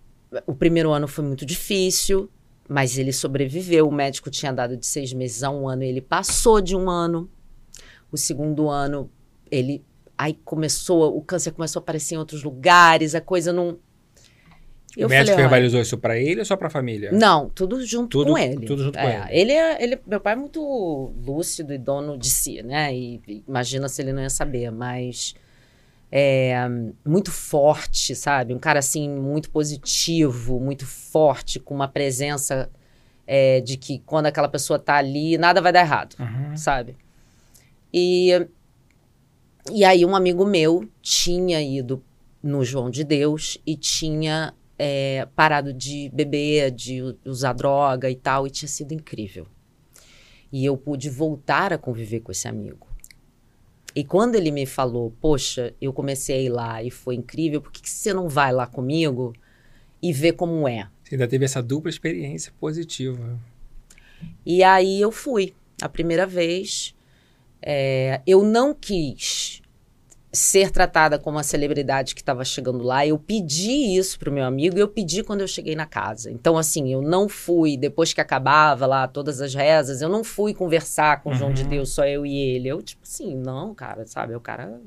O primeiro ano foi muito difícil, mas ele sobreviveu. O médico tinha dado de seis meses a um ano e ele passou de um ano. O segundo ano, ele... Aí começou... O câncer começou a aparecer em outros lugares, a coisa não... Eu o médico falei, verbalizou isso pra ele ou só pra família? Não, tudo junto tudo, com ele. Tudo junto é, com ele. ele, é, ele. Meu pai é muito lúcido e dono de si, né? E, e imagina se ele não ia saber, mas... É, muito forte, sabe? Um cara, assim, muito positivo, muito forte, com uma presença é, de que quando aquela pessoa tá ali, nada vai dar errado, uhum. sabe? E, e aí um amigo meu tinha ido no João de Deus e tinha é, parado de beber, de usar droga e tal, e tinha sido incrível. E eu pude voltar a conviver com esse amigo. E quando ele me falou, poxa, eu comecei a ir lá e foi incrível, por que, que você não vai lá comigo e vê como é? Você ainda teve essa dupla experiência positiva. E aí eu fui, a primeira vez. É, eu não quis ser tratada como uma celebridade que estava chegando lá. Eu pedi isso para o meu amigo e eu pedi quando eu cheguei na casa. Então, assim, eu não fui, depois que acabava lá todas as rezas, eu não fui conversar com o João uhum. de Deus, só eu e ele. Eu, tipo assim, não, cara, sabe? O cara...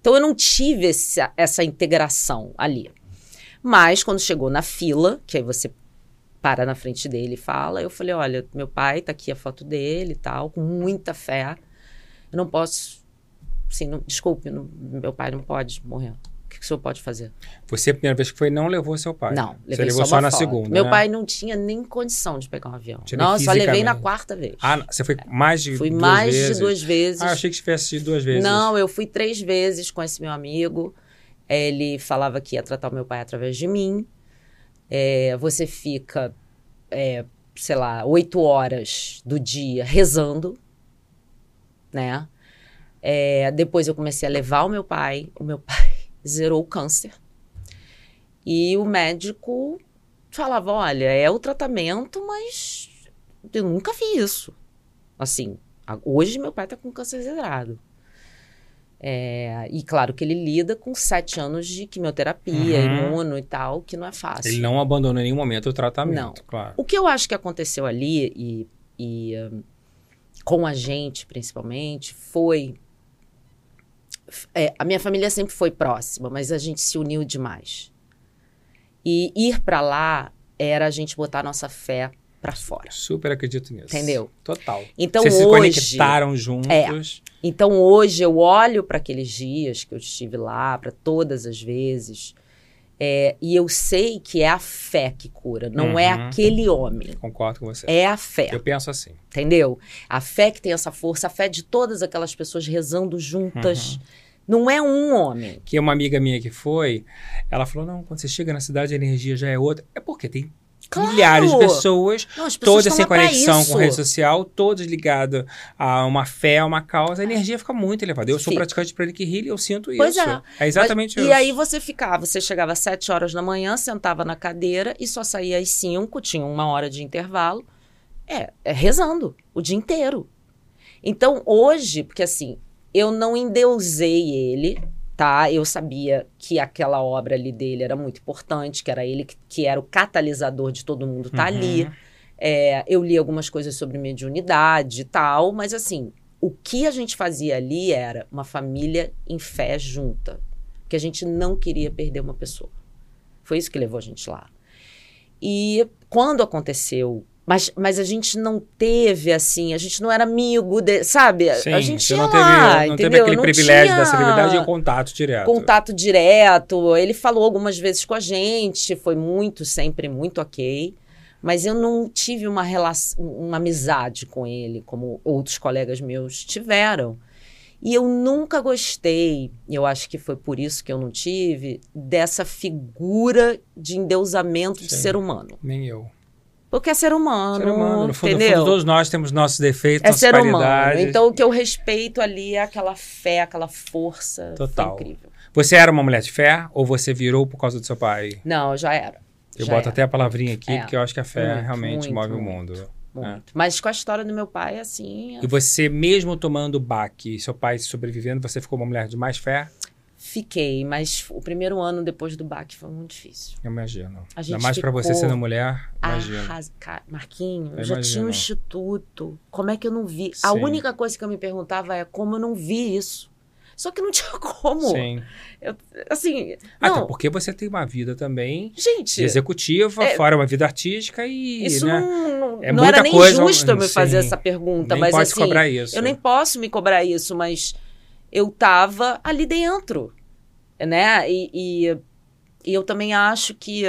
Então, eu não tive esse, essa integração ali. Mas, quando chegou na fila, que aí você para na frente dele e fala, eu falei, olha, meu pai, tá aqui a foto dele e tal, com muita fé. Eu não posso... Assim, não, desculpe, não, meu pai não pode morrer. O que, que o senhor pode fazer? Você, a primeira vez que foi, não levou seu pai? Não, levei você só, levou só na foto. segunda. Meu né? pai não tinha nem condição de pegar um avião. Tirei não, só levei na quarta vez. Ah, você foi mais de fui duas mais vezes? Fui mais de duas vezes. Ah, achei que tivesse sido duas vezes. Não, eu fui três vezes com esse meu amigo. Ele falava que ia tratar o meu pai através de mim. É, você fica, é, sei lá, oito horas do dia rezando, né? É, depois eu comecei a levar o meu pai. O meu pai zerou o câncer. E o médico falava, olha, é o tratamento, mas eu nunca vi isso. Assim, hoje meu pai tá com câncer zerado. É, e claro que ele lida com sete anos de quimioterapia, uhum. imuno e tal, que não é fácil. Ele não abandona em nenhum momento o tratamento, não. Claro. O que eu acho que aconteceu ali, e, e um, com a gente principalmente, foi... É, a minha família sempre foi próxima, mas a gente se uniu demais. E ir pra lá era a gente botar a nossa fé pra fora. Super acredito nisso. Entendeu? Total. Então, vocês hoje, se conectaram juntos. É, então hoje eu olho para aqueles dias que eu estive lá, para todas as vezes, é, e eu sei que é a fé que cura, não uhum. é aquele homem. Concordo com você. É a fé. Eu penso assim. Entendeu? A fé que tem essa força, a fé de todas aquelas pessoas rezando juntas. Uhum. Não é um homem. Que uma amiga minha que foi, ela falou, não, quando você chega na cidade a energia já é outra. É porque tem... Claro. Milhares de pessoas, não, pessoas todas sem conexão com rede social, todas ligadas a uma fé, a uma causa, a energia fica muito elevada. Eu sou fica. praticante de pranic healing, eu sinto pois isso. É, é exatamente Mas, isso. E aí você ficava, você chegava às sete horas da manhã, sentava na cadeira e só saía às cinco, tinha uma hora de intervalo, é, é rezando o dia inteiro. Então hoje, porque assim, eu não endeusei ele, tá? Eu sabia que aquela obra ali dele era muito importante, que era ele que, que era o catalisador de todo mundo estar tá uhum. ali. É, eu li algumas coisas sobre mediunidade e tal, mas assim, o que a gente fazia ali era uma família em fé junta, que a gente não queria perder uma pessoa. Foi isso que levou a gente lá. E quando aconteceu... Mas, mas a gente não teve, assim, a gente não era amigo, de, sabe? Sim, a gente ia não teve, lá, não teve aquele não privilégio tinha... da celebridade e o contato direto. Contato direto. Ele falou algumas vezes com a gente, foi muito, sempre muito ok. Mas eu não tive uma relação, uma amizade com ele, como outros colegas meus tiveram. E eu nunca gostei, eu acho que foi por isso que eu não tive, dessa figura de endeusamento de ser humano. Nem eu. Porque é ser humano, ser humano. No fundo, entendeu? No fundo, todos nós temos nossos defeitos, é nossas ser qualidades. Humano. Então, o que eu respeito ali é aquela fé, aquela força. Total. Foi incrível. Você era uma mulher de fé ou você virou por causa do seu pai? Não, eu já era. Eu já boto era. até a palavrinha aqui, é. porque eu acho que a fé muito, realmente muito, move muito, o mundo. Muito. É. Mas com a história do meu pai, assim... É... E você, mesmo tomando baque, seu pai sobrevivendo, você ficou uma mulher de mais fé? Fiquei, mas o primeiro ano depois do baque foi muito difícil. Eu imagino. Ainda mais pra você sendo mulher, imagino. Arras... Marquinhos, eu, eu já imagino. Tinha um instituto. Como é que eu não vi? Sim. A única coisa que eu me perguntava é como eu não vi isso. Só que não tinha como. Sim. Eu, assim, não. Até porque você tem uma vida também gente, executiva, é, fora uma vida artística e... Isso né, não, é não muita era nem coisa, justo eu me fazer essa pergunta. Nem mas posso assim, cobrar isso. Eu nem posso me cobrar isso, mas... Eu tava ali dentro, né? E, e, e eu também acho que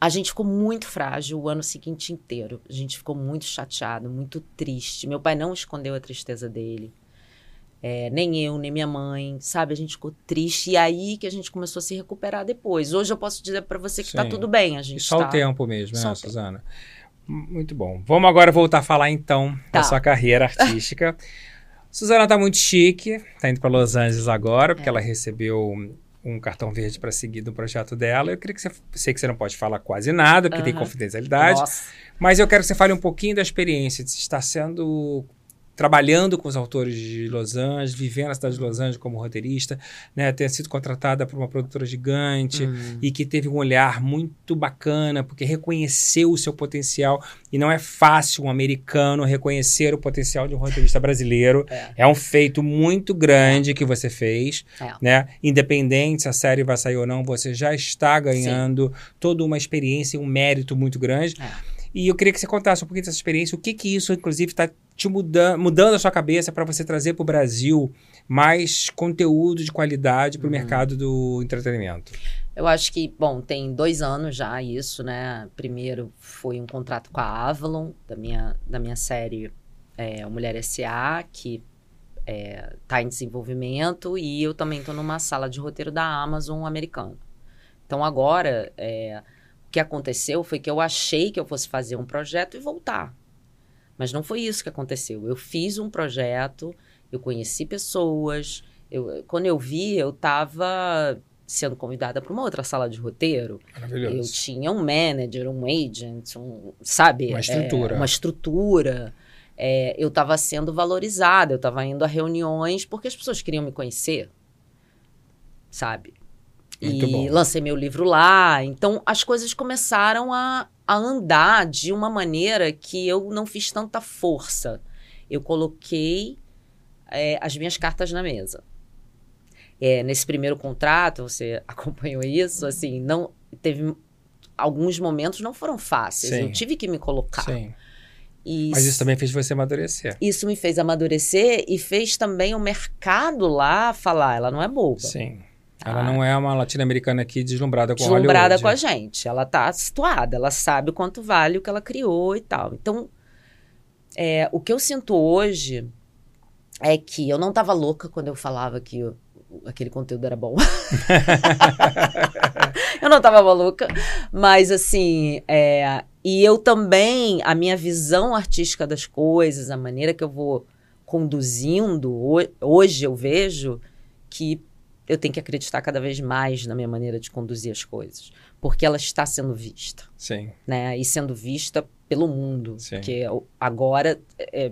a gente ficou muito frágil o ano seguinte inteiro. A gente ficou muito chateado, muito triste. Meu pai não escondeu a tristeza dele. É, nem eu, nem minha mãe, sabe? A gente ficou triste. E aí que a gente começou a se recuperar depois. Hoje eu posso dizer pra você que Sim. tá tudo bem. A gente só tá... o tempo mesmo, só né, Suzana? Muito bom. Vamos agora voltar a falar, então, tá. da sua carreira artística. Suzana tá muito chique, tá indo para Los Angeles agora, porque é. ela recebeu um cartão verde para seguir do projeto dela. Eu queria que você, sei que você não pode falar quase nada, porque uhum. tem confidencialidade, Nossa. mas eu quero que você fale um pouquinho da experiência de estar sendo, trabalhando com os autores de Los Angeles, vivendo na cidade de Los Angeles como roteirista, né, ter sido contratada por uma produtora gigante uhum. e que teve um olhar muito bacana, porque reconheceu o seu potencial. E não é fácil um americano reconhecer o potencial de um roteirista brasileiro. É, é um feito muito grande é. que você fez, é. né? Independente se a série vai sair ou não, você já está ganhando Sim. toda uma experiência e um mérito muito grande. É. E eu queria que você contasse um pouquinho dessa experiência, o que que isso, inclusive, está te mudando, mudando a sua cabeça para você trazer para o Brasil mais conteúdo de qualidade para o uhum. mercado do entretenimento. Eu acho que, bom, tem dois anos já isso, né? Primeiro foi um contrato com a Avalon, da minha, da minha série é, Mulher S A, que está é, em desenvolvimento, e eu também estou numa sala de roteiro da Amazon americana. Então, agora... É, o que aconteceu foi que eu achei que eu fosse fazer um projeto e voltar. Mas não foi isso que aconteceu. Eu fiz um projeto, eu conheci pessoas. Eu, quando eu vi, eu estava sendo convidada para uma outra sala de roteiro. Maravilhoso. Eu tinha um manager, um agent, um, sabe? Uma estrutura. É, uma estrutura. É, eu estava sendo valorizada, eu estava indo a reuniões porque as pessoas queriam me conhecer, sabe? Muito e bom. Lancei meu livro lá. Então, as coisas começaram a, a andar de uma maneira que eu não fiz tanta força. Eu coloquei é, as minhas cartas na mesa. É, nesse primeiro contrato, você acompanhou isso, assim, não, teve alguns momentos não foram fáceis. Sim. Eu tive que me colocar. Sim. Isso, mas isso também fez você amadurecer. Isso me fez amadurecer e fez também o mercado lá falar, ela não é boba. Sim. Ela ah, não é uma latino-americana aqui deslumbrada com Hollywood. Deslumbrada com a gente. Ela está situada, ela sabe quanto vale o que ela criou e tal. Então, é, o que eu sinto hoje é que eu não estava louca quando eu falava que eu, aquele conteúdo era bom. Eu não estava maluca. Mas, assim, é, e eu também, a minha visão artística das coisas, a maneira que eu vou conduzindo, hoje eu vejo que... eu tenho que acreditar cada vez mais na minha maneira de conduzir as coisas. Porque ela está sendo vista. Sim. Né? E sendo vista pelo mundo. Sim. Porque agora é,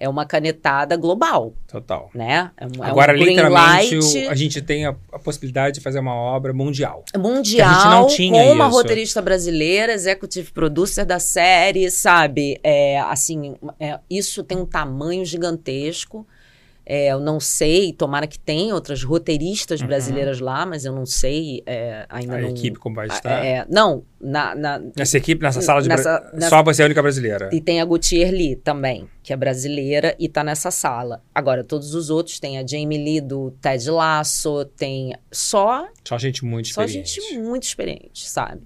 é uma canetada global. Total. Né? É um, agora, é um literalmente, o, a gente tem a, a possibilidade de fazer uma obra mundial. Mundial, a gente não tinha com uma isso. roteirista brasileira, executive producer da série, sabe? É, assim, é, isso tem um tamanho gigantesco. É, eu não sei, tomara que tenha outras roteiristas uhum. brasileiras lá, mas eu não sei é, ainda. A não, equipe como vai estar? É, não, na, na... Nessa equipe, nessa sala de... Nessa, nessa... Só você é a única brasileira. E tem a Gutierre Lee também, que é brasileira e tá nessa sala. Agora, todos os outros, tem a Jamie Lee do Ted Lasso, tem só... Só gente muito experiente. Só gente muito experiente, sabe?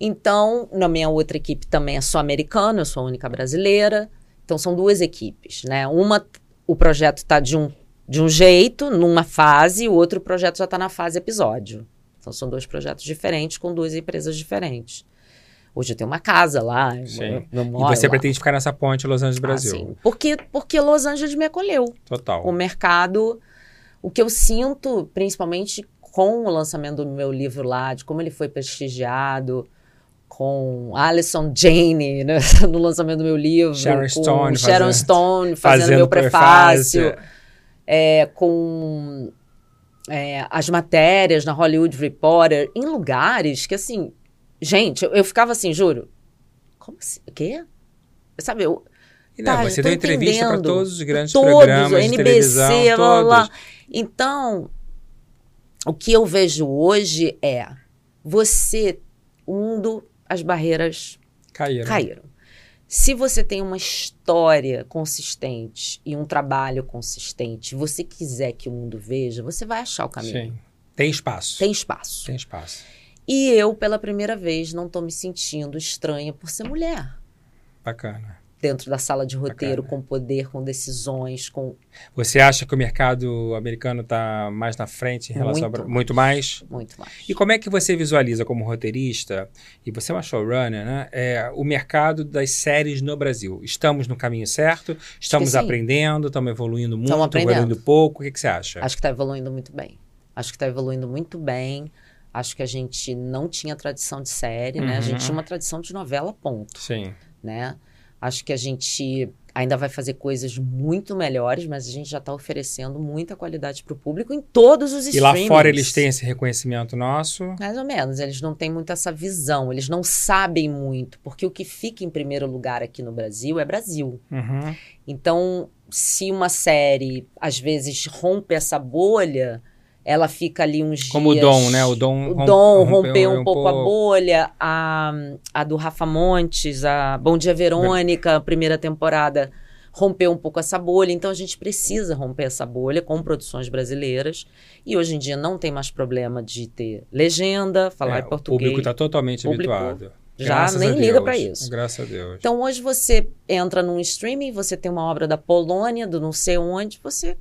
Então, na minha outra equipe também é só americana, eu sou a única brasileira. Então, são duas equipes, né? Uma... O projeto está de um, de um jeito, numa fase, e o outro projeto já está na fase episódio. Então, são dois projetos diferentes, com duas empresas diferentes. Hoje eu tenho uma casa lá. Sim. Eu, eu moro e você lá. Pretende ficar nessa ponte Los Angeles-Brasil. Ah, sim. Porque, porque Los Angeles me acolheu. Total. O mercado, o que eu sinto, principalmente com o lançamento do meu livro lá, de como ele foi prestigiado... com Alison Janney, né, no lançamento do meu livro, Sharon Stone, Sharon fazendo, Stone fazendo, fazendo meu prefácio, é, com é, as matérias na Hollywood Reporter, em lugares que, assim, gente, eu, eu ficava assim, juro, como assim, o quê? Sabe, eu... Não, tá, você deu entrevista para todos os grandes todos, programas de N B C, televisão, blá, blá, todos. Então, o que eu vejo hoje é, você, o mundo... As barreiras caíram. caíram. Se você tem uma história consistente e um trabalho consistente, você quiser que o mundo veja, você vai achar o caminho. Sim. Tem espaço. Tem espaço. Tem espaço. E eu, pela primeira vez, não estou me sentindo estranha por ser mulher. Bacana. Dentro da sala de roteiro, Bacana. Com poder, com decisões, com... Você acha que o mercado americano está mais na frente em relação muito a... Mais, muito mais? Muito mais. E como é que você visualiza como roteirista, e você é uma showrunner, né? É, o mercado das séries no Brasil. Estamos no caminho certo? Estamos aprendendo? Estamos evoluindo muito? Estamos evoluindo pouco? O que, que você acha? Acho que está evoluindo muito bem. Acho que está evoluindo muito bem. Acho que a gente não tinha tradição de série, uhum. né? A gente tinha uma tradição de novela, ponto. Sim. Né? Acho que a gente ainda vai fazer coisas muito melhores, mas a gente já está oferecendo muita qualidade para o público em todos os streamings. E lá fora eles têm esse reconhecimento nosso? Mais ou menos. Eles não têm muito essa visão. Eles não sabem muito. Porque o que fica em primeiro lugar aqui no Brasil é Brasil. Uhum. Então, se uma série, às vezes, rompe essa bolha, Ela fica ali uns Como dias... Como o Dom, né? O Dom, o Dom rompeu, rompeu um, um pouco, pouco a bolha. A, a do Rafa Montes, a Bom Dia Verônica, a primeira temporada, rompeu um pouco essa bolha. Então, a gente precisa romper essa bolha com produções brasileiras. E hoje em dia não tem mais problema de ter legenda, falar é, em português. O público está totalmente Publicou. habituado. Já Graças nem liga para isso. Graças a Deus. Então, hoje você entra num streaming, você tem uma obra da Polônia, do não sei onde, você...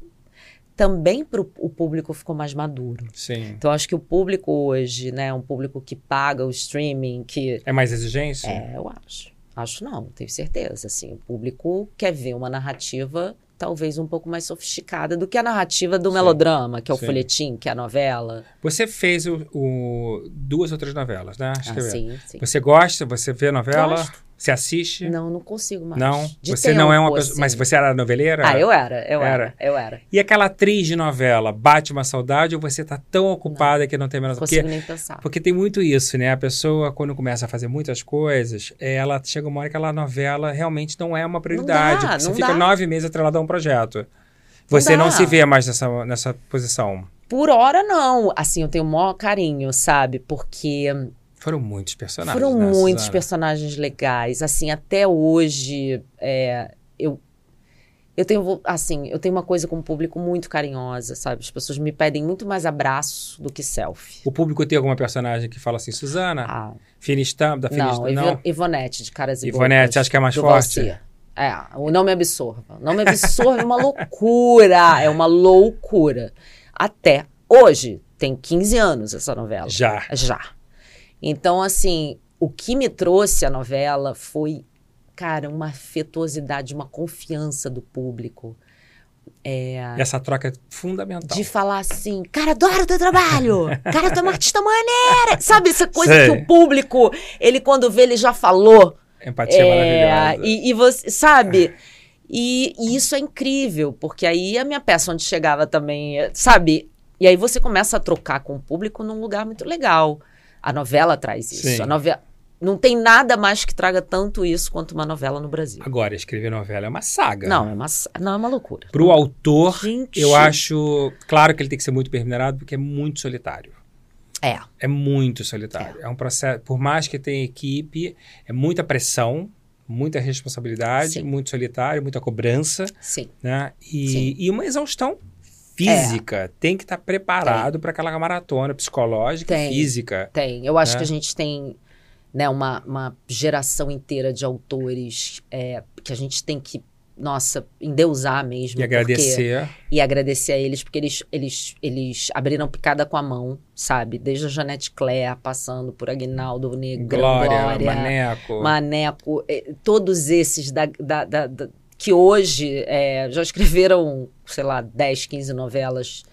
Também pro, o público ficou mais maduro. Sim. Então, acho que o público hoje, né, um público que paga o streaming, que... É mais exigência? É, eu acho. Acho não, tenho certeza. Assim, o público quer ver uma narrativa talvez um pouco mais sofisticada do que a narrativa do Sim. melodrama, que é o Sim. folhetim, que é a novela. Você fez o, o, duas ou três novelas, né? Acho ah, que sim, sim. Você gosta? Você vê novela? Gosto. Você assiste? Não, não consigo mais. Não? De você tempo, não é uma pessoa... Assim. Mas você era noveleira? Ah, eu era, eu era, era eu era. E aquela atriz de novela, bate uma saudade ou você tá tão ocupada não, que não tem menos... Não consigo porque, nem pensar. Porque tem muito isso, né? A pessoa, quando começa a fazer muitas coisas, ela chega uma hora que aquela novela realmente não é uma prioridade. Não dá, você não fica dá. nove meses atrelado a um projeto. Você não, não se vê mais nessa, nessa posição. Por hora, não. Assim, eu tenho o maior carinho, sabe? Porque... Foram muitos personagens, Foram né, muitos Suzana? personagens legais. Assim, até hoje, é, eu, eu, tenho, assim, eu tenho uma coisa com o público muito carinhosa, sabe? As pessoas me pedem muito mais abraço do que selfie. O público tem alguma personagem que fala assim, Suzana, ah, Finistam, da Finistam, não? Não, Ivonete, de Caras e Bocas. Ivonete, acho que é mais forte. Valcia. É, o Não Me Absorva. Não Me Absorva é uma loucura, é uma loucura. Até hoje, tem quinze anos essa novela. Já. Já. Então, assim, o que me trouxe a novela foi, cara, uma afetuosidade, uma confiança do público. É, Essa troca é fundamental. De falar assim, cara, adoro o teu trabalho, cara, tu é uma artista maneira. Sabe essa coisa Sei. que o público, ele quando vê, ele já falou. Empatia é, maravilhosa. E, e você, sabe... E, e isso é incrível, porque aí a minha peça onde chegava também, sabe? E aí você começa a trocar com o público num lugar muito legal. A novela traz isso. Sim. A novela... Não tem nada mais que traga tanto isso quanto uma novela no Brasil. Agora, escrever novela é uma saga. Não, né? é, uma, não é uma loucura. Para o autor, Gente. eu acho... Claro que ele tem que ser muito bem remunerado, porque é muito solitário. É. É muito solitário. É, é um processo... Por mais que tenha equipe, é muita pressão, muita responsabilidade, Sim. muito solitário, muita cobrança. Sim. Né? E, Sim. e uma exaustão física, é. tem que estar tá preparado para aquela maratona psicológica tem, e física. Tem, eu acho né? que a gente tem né, uma, uma geração inteira de autores é, que a gente tem que, nossa, endeusar mesmo. E agradecer. Porque, e agradecer a eles, porque eles, eles, eles abriram picada com a mão, sabe? Desde a Janete Claire, passando por Aguinaldo Negrão, Glória, Glória, Maneco. Maneco, todos esses da... da, da, da que hoje é, já escreveram, sei lá, dez, quinze novelas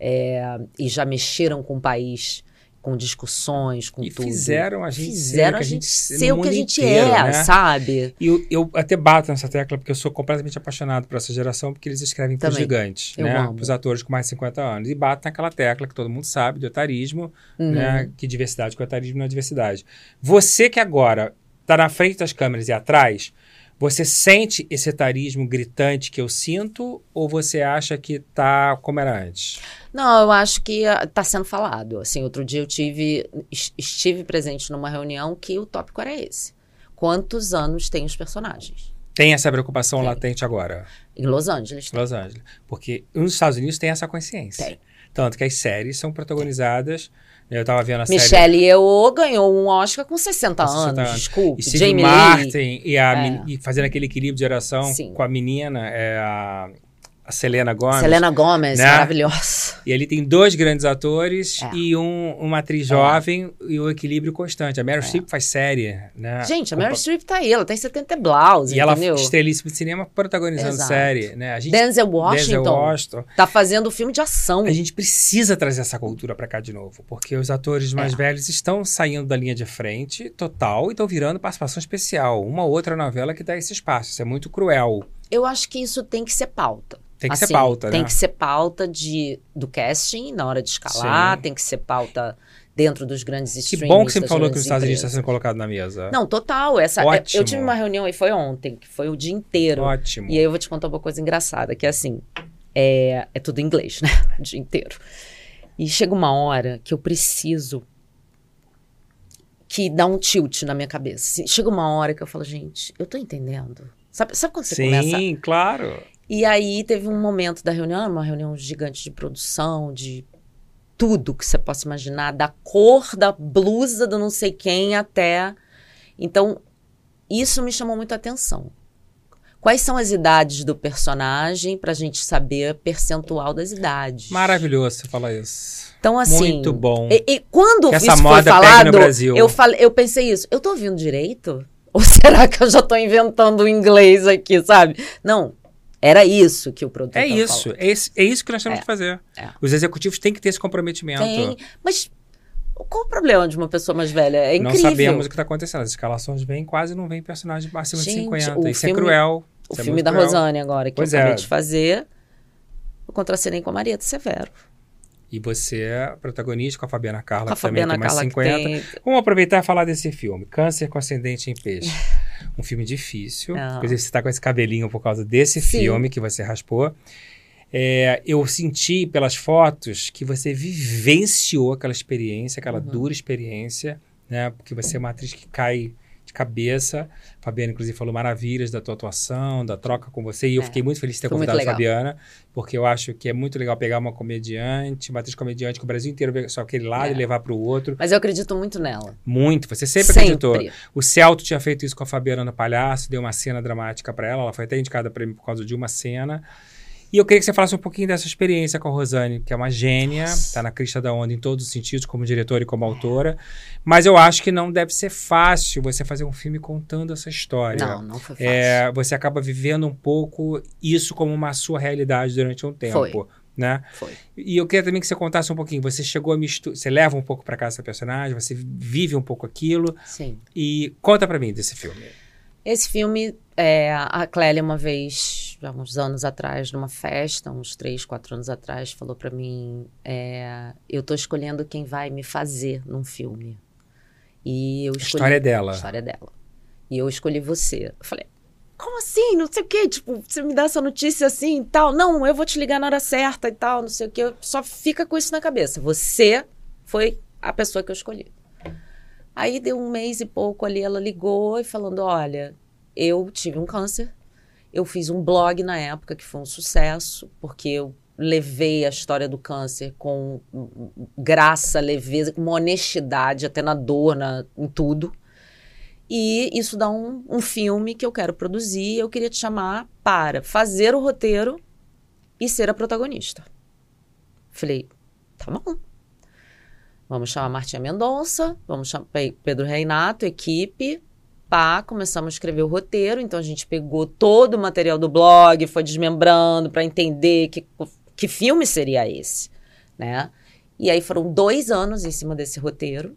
é, e já mexeram com o país, com discussões, com e tudo. E fizeram a gente fizeram ser, a gente ser o que a gente inteiro, é, né? sabe? E eu, eu até bato nessa tecla, porque eu sou completamente apaixonado por essa geração, porque eles escrevem para os gigantes, eu né? para os atores com mais de cinquenta anos. E bato naquela tecla que todo mundo sabe, de otarismo, uhum. né? que diversidade com otarismo não é diversidade. Você que agora está na frente das câmeras e atrás... Você sente esse etarismo gritante que eu sinto ou você acha que tá como era antes? Não, eu acho que tá sendo falado. Assim, outro dia eu tive, estive presente numa reunião que o tópico era esse. Quantos anos tem os personagens? Tem essa preocupação tem. latente agora? Em Los Angeles. Tem. Los Angeles. Porque nos Estados Unidos tem essa consciência. Tem. Tanto que as séries são protagonizadas... Eu tava vendo a Michelle série... Michelle Yeoh ganhou um Oscar com sessenta anos, desculpa. E Steve Jamie Martin, Lee. E, a é. men... e fazendo aquele equilíbrio de geração Sim. com a menina, é a... a Selena Gomez. Selena Gomez, né? Maravilhosa. E ali tem dois grandes atores é. e um, uma atriz é. jovem e o equilíbrio constante. A Meryl é. Streep faz série, né? Gente, a Meryl com... Streep tá aí, ela tem setenta e blouse, e entendeu? E ela estrelíssima de cinema protagonizando Exato. série, né? A gente, Denzel Washington, Denzel Washington tá fazendo filme de ação. A gente precisa trazer essa cultura pra cá de novo, porque os atores mais é. velhos estão saindo da linha de frente total e estão virando participação especial. Uma outra novela que dá esse espaço. Isso é muito cruel. Eu acho que isso tem que ser pauta. Tem que assim, ser pauta, né? Tem que ser pauta de, do casting, na hora de escalar, Sim. tem que ser pauta dentro dos grandes streamings. Que bom que você me falou que os Estados Unidos está sendo colocado na mesa. Não, total. Essa, Ótimo. Eu tive uma reunião, e foi ontem, que foi o dia inteiro. Ótimo. E aí eu vou te contar uma coisa engraçada, que é assim, é, é tudo em inglês, né? O dia inteiro. E chega uma hora que eu preciso que dá um tilt na minha cabeça. Chega uma hora que eu falo, gente, eu tô entendendo. Sabe, sabe quando você Sim, começa? Sim, claro. E aí teve um momento da reunião, uma reunião gigante de produção, de tudo que você possa imaginar, da cor da blusa do não sei quem até... Então, isso me chamou muito a atenção. Quais são as idades do personagem para a gente saber percentual das idades? Maravilhoso você falar isso. Então, assim... Muito bom. E, e quando que isso essa moda foi falado, no Brasil. Eu, falei, eu pensei isso. Eu tô ouvindo direito? Ou será que eu já tô inventando inglês aqui, sabe? Não, era isso que o produtor falou. É isso. É, esse, é isso que nós temos é, que fazer. É. Os executivos têm que ter esse comprometimento. Tem, mas... Qual o problema de uma pessoa mais velha? É incrível. Não sabemos o que está acontecendo. As escalações vêm, quase não vem personagem acima gente, de cinquenta. Isso filme, é cruel. O filme é da cruel. Rosane agora, que pois eu acabei é. de fazer, eu contracenei com a Maria do Severo. E você é protagonista com a Fabiana Carla, com a que Fabiana também tem mais Carla cinquenta. Tem... Vamos aproveitar e falar desse filme. Câncer com ascendente em peixe. Um filme difícil. Não. Inclusive, você está com esse cabelinho por causa desse Sim. filme que você raspou. É, eu senti pelas fotos que você vivenciou aquela experiência, aquela uhum. dura experiência, né? Porque você é uma atriz que cai de cabeça. A Fabiana, inclusive, falou maravilhas da tua atuação, da troca com você. E eu é. fiquei muito feliz de ter Foi convidado a Fabiana, porque eu acho que é muito legal pegar uma comediante, uma atriz comediante que o Brasil inteiro vê só aquele lado é. e levar para o outro. Mas eu acredito muito nela. Muito, você sempre, sempre acreditou. O Celto tinha feito isso com a Fabiana no Palhaço, deu uma cena dramática para ela. Ela foi até indicada para mim por causa de uma cena. E eu queria que você falasse um pouquinho dessa experiência com a Rosane, que é uma gênia, está na crista da onda em todos os sentidos, como diretora e como autora. Mas eu acho que não deve ser fácil você fazer um filme contando essa história. Não, não foi fácil. É, você acaba vivendo um pouco isso como uma sua realidade durante um tempo. Foi. Né? Foi. E eu queria também que você contasse um pouquinho. Você chegou a misturar, você leva um pouco para casa essa personagem, você vive um pouco aquilo. Sim. E conta para mim desse filme. Esse filme, é, a Clélia uma vez, há uns anos atrás, numa festa, uns três, quatro anos atrás, falou pra mim, é, eu tô escolhendo quem vai me fazer num filme. E eu escolhi, a história é dela. A história é dela. E eu escolhi você. Eu falei, como assim? Não sei o quê. Tipo, você me dá essa notícia assim e tal. Não, eu vou te ligar na hora certa e tal, não sei o quê. Só fica com isso na cabeça. Você foi a pessoa que eu escolhi. Aí deu um mês e pouco ali, ela ligou e falando, olha, eu tive um câncer, eu fiz um blog na época que foi um sucesso, porque eu levei a história do câncer com graça, leveza, com uma honestidade, até na dor, na, em tudo. E isso dá um, um filme que eu quero produzir, eu queria te chamar para fazer o roteiro e ser a protagonista. Falei, tá bom. Vamos chamar Martinha Mendonça, vamos chamar Pedro Reinato, equipe, pá, começamos a escrever o roteiro, então a gente pegou todo o material do blog, foi desmembrando para entender que, que filme seria esse, né? E aí foram dois anos em cima desse roteiro,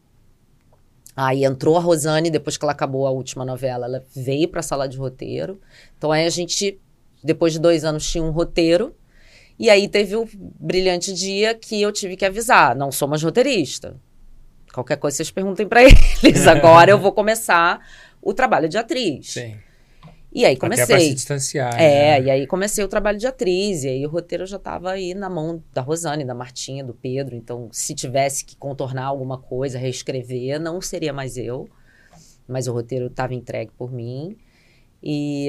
aí entrou a Rosane, depois que ela acabou a última novela, ela veio para a sala de roteiro, então aí a gente, depois de dois anos, tinha um roteiro. E aí teve o brilhante dia que eu tive que avisar, não sou mais roteirista. Qualquer coisa vocês perguntem para eles. Agora eu vou começar o trabalho de atriz. Sim. E aí comecei. Até pra se distanciar. É, né? E aí comecei o trabalho de atriz. E aí o roteiro já estava aí na mão da Rosane, da Martinha, do Pedro. Então, se tivesse que contornar alguma coisa, reescrever, não seria mais eu. Mas o roteiro estava entregue por mim. E,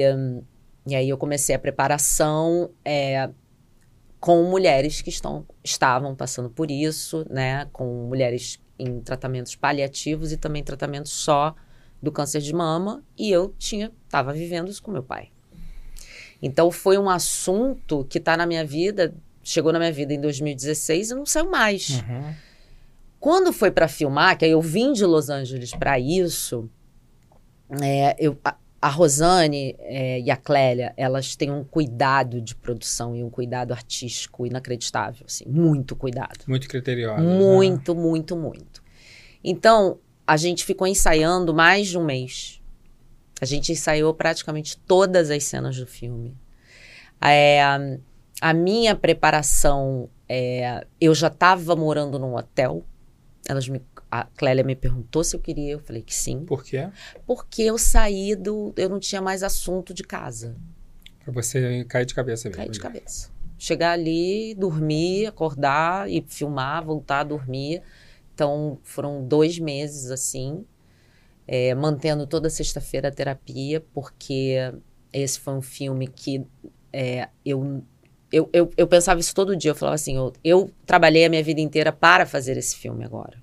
e aí eu comecei a preparação... É, com mulheres que estão, estavam passando por isso, né? Com mulheres em tratamentos paliativos e também tratamentos só do câncer de mama. E eu tinha, estava vivendo isso com meu pai. Então, foi um assunto que está na minha vida, chegou na minha vida em dois mil e dezesseis e não saiu mais. Uhum. Quando foi para filmar, que aí eu vim de Los Angeles para isso, é, eu... A Rosane é, e a Clélia, elas têm um cuidado de produção e um cuidado artístico inacreditável, assim, muito cuidado. Muito criterioso. Muito, né? muito, muito. Então, a gente ficou ensaiando mais de um mês. A gente ensaiou praticamente todas as cenas do filme. É, a minha preparação, é, eu já estava morando num hotel, elas me... A Clélia me perguntou se eu queria, eu falei que sim. Por quê? Porque eu saí do... Eu não tinha mais assunto de casa. Pra você cair de cabeça mesmo. Cair de cabeça. chegar ali, dormir, acordar e filmar, voltar a dormir. Então, foram dois meses assim, é, mantendo toda sexta-feira a terapia, porque esse foi um filme que é, eu, eu, eu, eu pensava isso todo dia. Eu falava assim, eu, eu trabalhei a minha vida inteira para fazer esse filme agora.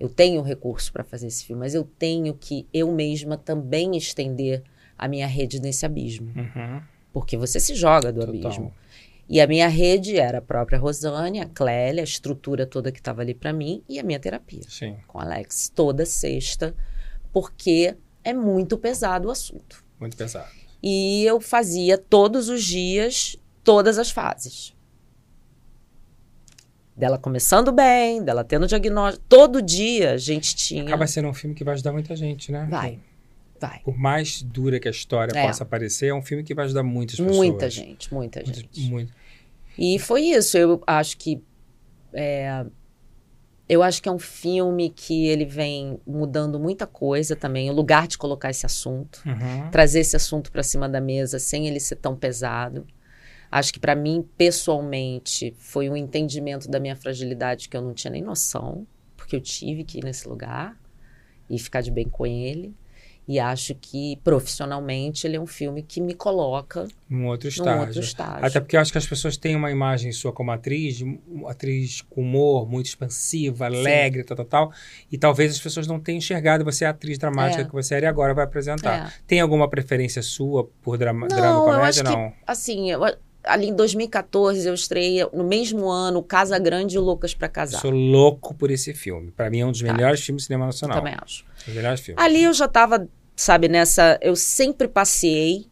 Eu tenho recurso para fazer esse filme, mas eu tenho que eu mesma também estender a minha rede nesse abismo. Uhum. Porque você se joga do Total. abismo. E a minha rede era a própria Rosane, a Clélia, a estrutura toda que estava ali para mim e a minha terapia. Sim. Com Alex, toda sexta, porque é muito pesado o assunto. Muito pesado. E eu fazia todos os dias, todas as fases. Dela começando bem, dela tendo diagnóstico. Todo dia a gente tinha... Acaba sendo um filme que vai ajudar muita gente, né? Vai. Vai. Por mais dura que a história é. possa parecer, é um filme que vai ajudar muitas pessoas. Muita gente, muita Muitos, gente. Muito. E foi isso. Eu acho que... É, eu acho que é um filme que ele vem mudando muita coisa também. O lugar de colocar esse assunto. Uhum. Trazer esse assunto para cima da mesa sem ele ser tão pesado. Acho que para mim, pessoalmente, foi um entendimento da minha fragilidade que eu não tinha nem noção. Porque eu tive que ir nesse lugar e ficar de bem com ele. E acho que, profissionalmente, ele é um filme que me coloca num outro estágio. Num outro estágio. Até porque eu acho que as pessoas têm uma imagem sua como atriz, atriz com humor, muito expansiva, alegre, Sim. tal, tal, tal. E talvez as pessoas não tenham enxergado você é a atriz dramática é. que você era e agora vai apresentar. É. Tem alguma preferência sua por drama, não, drama comédia? Não, eu acho que, assim, eu, ali em dois mil e quatorze eu estreiei, no mesmo ano, Casa Grande e Loucas pra Casar. Eu sou louco por esse filme. Pra mim é um dos melhores tá. filmes do cinema nacional. Eu também acho. Os melhores filmes. Ali eu já tava... Sabe, nessa... Eu sempre passei,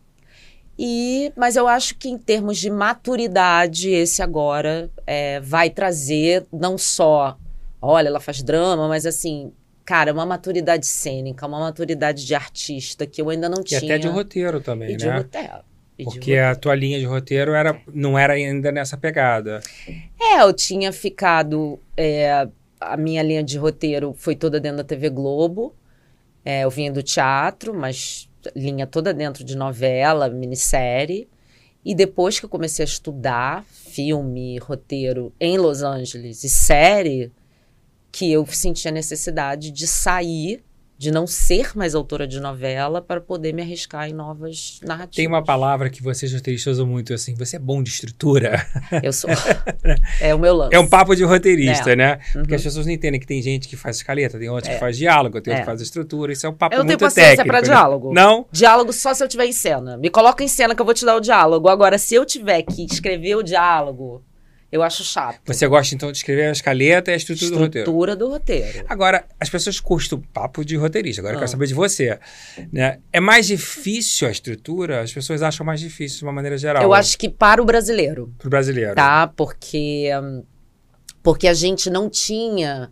e, mas eu acho que em termos de maturidade, esse agora é, vai trazer não só... Olha, ela faz drama, mas assim... Cara, uma maturidade cênica, uma maturidade de artista que eu ainda não e tinha. E até de roteiro também, e né? de roteiro. E Porque de roteiro. a tua linha de roteiro era, não era ainda nessa pegada. É, eu tinha ficado... É, a minha linha de roteiro foi toda dentro da T V Globo. É, eu vinha do teatro, mas linha toda dentro de novela, minissérie. E depois que eu comecei a estudar filme, roteiro em Los Angeles e série, que eu senti a necessidade de sair, de não ser mais autora de novela, para poder me arriscar em novas narrativas. Tem uma palavra que vocês roteiristas usam muito, assim, você é bom de estrutura? Eu sou. É o meu lance. É um papo de roteirista, é. né? Uhum. Porque as pessoas não entendem que tem gente que faz escaleta, tem outro é. que faz diálogo, tem outro é. que faz estrutura, isso é um papo muito técnico. Eu não tenho paciência para diálogo. Não? Diálogo só se eu tiver em cena. Me coloca em cena que eu vou te dar o diálogo. Agora, se eu tiver que escrever o diálogo... Eu acho chato. Você gosta, então, de escrever a escaleta e a estrutura, estrutura do roteiro. Estrutura do roteiro. Agora, as pessoas custam papo de roteirista. Agora, ah. eu quero saber de você. Né? É mais difícil a estrutura? As pessoas acham mais difícil, de uma maneira geral. Eu acho que para o brasileiro. Para o brasileiro. Tá? Porque, porque a gente não tinha...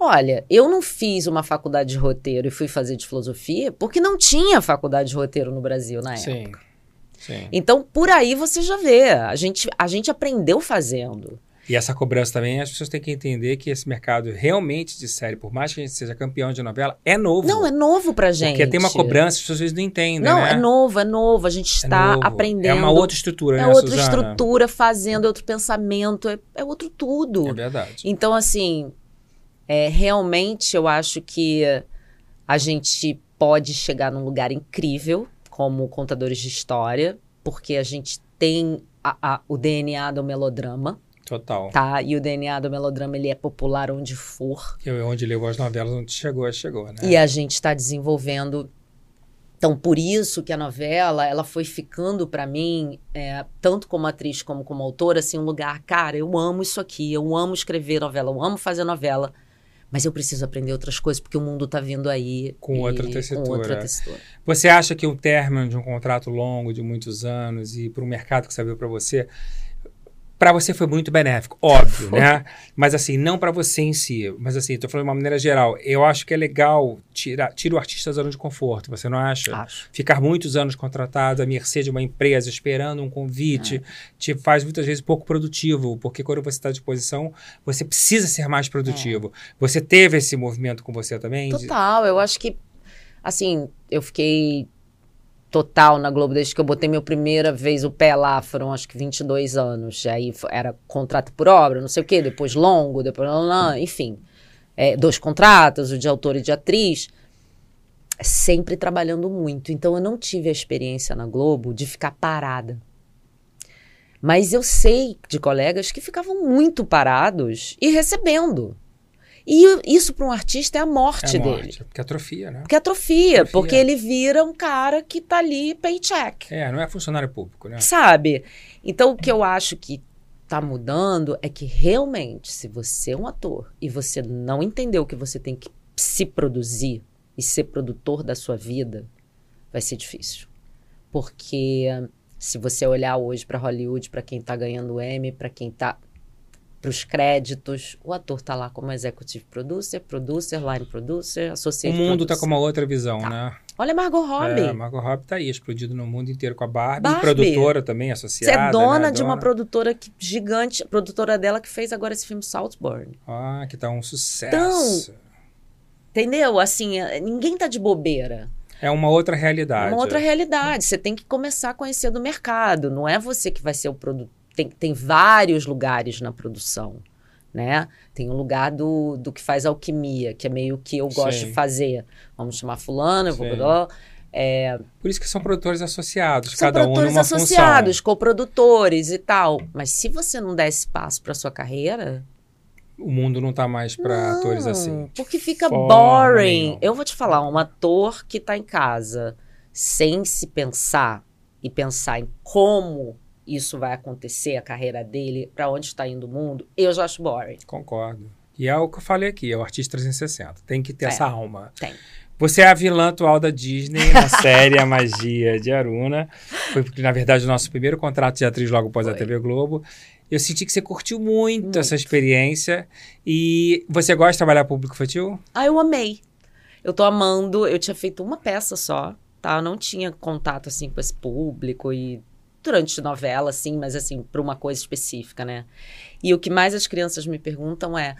Olha, eu não fiz uma faculdade de roteiro e fui fazer de filosofia porque não tinha faculdade de roteiro no Brasil na Sim. época. Sim. Então, por aí você já vê. A gente, a gente aprendeu fazendo. E essa cobrança também, as pessoas têm que entender que esse mercado realmente de série, por mais que a gente seja campeão de novela, é novo. Não, é novo pra gente. Porque tem uma cobrança, as pessoas às vezes não entendem, Não, né? é novo, é novo. A gente está é aprendendo. É uma outra estrutura, é né, outra Suzana? estrutura, fazendo, é outro pensamento, é, é outro tudo. É verdade. Então, assim, é, realmente eu acho que a gente pode chegar num lugar incrível, como contadores de história, porque a gente tem a, a, o D N A do melodrama. Total. Tá? E o D N A do melodrama, ele é popular onde for. Eu, onde leu as novelas, onde chegou, chegou, né? E a gente está desenvolvendo... Então, por isso que a novela, ela foi ficando para mim, é, tanto como atriz como como autora, assim, um lugar... Cara, eu amo isso aqui, eu amo escrever novela, eu amo fazer novela, mas eu preciso aprender outras coisas, porque o mundo está vindo aí com, e, outra com outra tessitura. Você acha que o término de um contrato longo, de muitos anos, e para o mercado que se abriu para você, para você foi muito benéfico, óbvio, né? Mas assim, não para você em si, mas assim, estou falando de uma maneira geral. Eu acho que é legal tirar, tirar o artista da zona de conforto, você não acha? Acho. Ficar muitos anos contratado à mercê de uma empresa, esperando um convite, é. te faz muitas vezes pouco produtivo, porque quando você está à disposição, você precisa ser mais produtivo. É. Você teve esse movimento com você também? Total, de... eu acho que, assim, eu fiquei total na Globo, desde que eu botei minha primeira vez o pé lá, foram acho que vinte e dois anos. Aí era contrato por obra, não sei o quê, depois longo, depois... Enfim, é, dois contratos, o de autor e de atriz, sempre trabalhando muito. Então eu não tive a experiência na Globo de ficar parada. Mas eu sei de colegas que ficavam muito parados e recebendo. E isso para um artista é a morte, é a morte dele. Porque atrofia, né? Porque atrofia, atrofia, porque ele vira um cara que tá ali paycheck. É, não é funcionário público, né? Sabe? Então o que eu acho que tá mudando é que realmente, se você é um ator e você não entendeu que você tem que se produzir e ser produtor da sua vida, vai ser difícil. Porque se você olhar hoje para Hollywood, para quem tá ganhando Emmy, para quem tá... os créditos, o ator tá lá como executive producer, producer, line producer, associate. O mundo producer. Tá com uma outra visão, tá, né? Olha a Margot Robbie. É, a Margot Robbie tá aí, explodido no mundo inteiro com a Barbie, Barbie. Produtora também associada. Você é dona, né? de dona. Uma produtora que, gigante, produtora dela que fez agora esse filme Saltburn. Ah, que tá um sucesso. Então, entendeu? Assim, ninguém tá de bobeira. É uma outra realidade. Uma outra realidade. Você tem que começar a conhecer do mercado. Não é você que vai ser o produtor. Tem, tem vários lugares na produção, né? Tem um lugar do, do que faz alquimia, que é meio que eu gosto Sim. de fazer. Vamos chamar fulano, eu vou... É... Por isso que são produtores associados, são cada produtores um numa associados, função. associados, coprodutores e tal. Mas se você não der espaço para sua carreira... O mundo não tá mais para atores assim. Porque fica Fora boring. Nenhum. Eu vou te falar, um ator que tá em casa sem se pensar e pensar em como... isso vai acontecer, a carreira dele, para onde está indo o mundo, eu já acho boring. Concordo. E é o que eu falei aqui, é o artista trezentos e sessenta. Tem que ter é, essa alma. Tem. Você é a vilã atual da Disney na série A Magia de Aruna. Foi, na verdade, o nosso primeiro contrato de atriz logo após Foi. a T V Globo. Eu senti que você curtiu muito, muito essa experiência. E você gosta de trabalhar público infantil? Ah, eu amei. Eu tô amando. Eu tinha feito uma peça só, tá? Eu não tinha contato, assim, com esse público e... durante novela, assim, mas assim, para uma coisa específica, né? E o que mais as crianças me perguntam é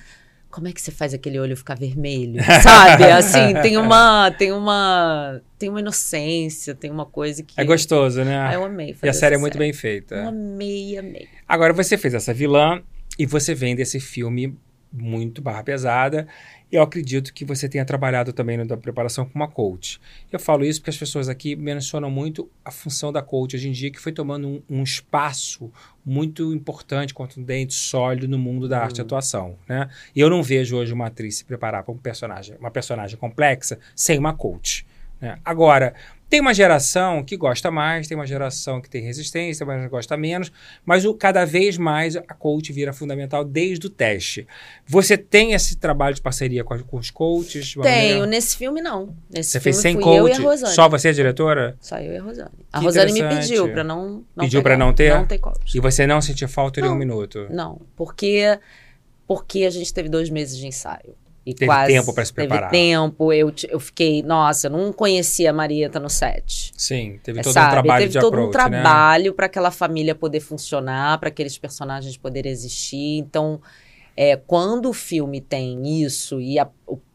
como é que você faz aquele olho ficar vermelho? Sabe? Assim, tem uma, tem uma, tem uma inocência, tem uma coisa que... É gostoso, né? Ah, eu amei fazer. E a série é muito bem feita. Eu amei, amei. Agora, você fez essa vilã e você vem desse filme muito barra pesada. Eu acredito que você tenha trabalhado também na preparação com uma coach. Eu falo isso porque as pessoas aqui mencionam muito a função da coach hoje em dia, que foi tomando um, um espaço muito importante, contundente, sólido no mundo da arte e atuação, né? E eu não vejo hoje uma atriz se preparar para um personagem, uma personagem complexa sem uma coach, né? Agora, tem uma geração que gosta mais, tem uma geração que tem resistência, tem uma que gosta menos, mas o, cada vez mais a coach vira fundamental desde o teste. Você tem esse trabalho de parceria com, a, com os coaches? Tenho. Maneira? Nesse filme, não. Nesse você filme fez sem fui coach? Eu e a Rosane. Só você é diretora? Só eu e a Rosane. A que Rosane me pediu para não, não... Pediu para não ter? Não ter coach. E você não sentiu falta não, em um minuto? Não, porque, porque a gente teve dois meses de ensaio. E teve quase tempo para se preparar. Teve tempo, eu, eu fiquei... Nossa, eu não conhecia a Marieta no set. Sim, teve todo Sabe? um trabalho teve de todo approach, um trabalho, né? Para aquela família poder funcionar, para aqueles personagens poderem existir. Então, é, quando o filme tem isso e a,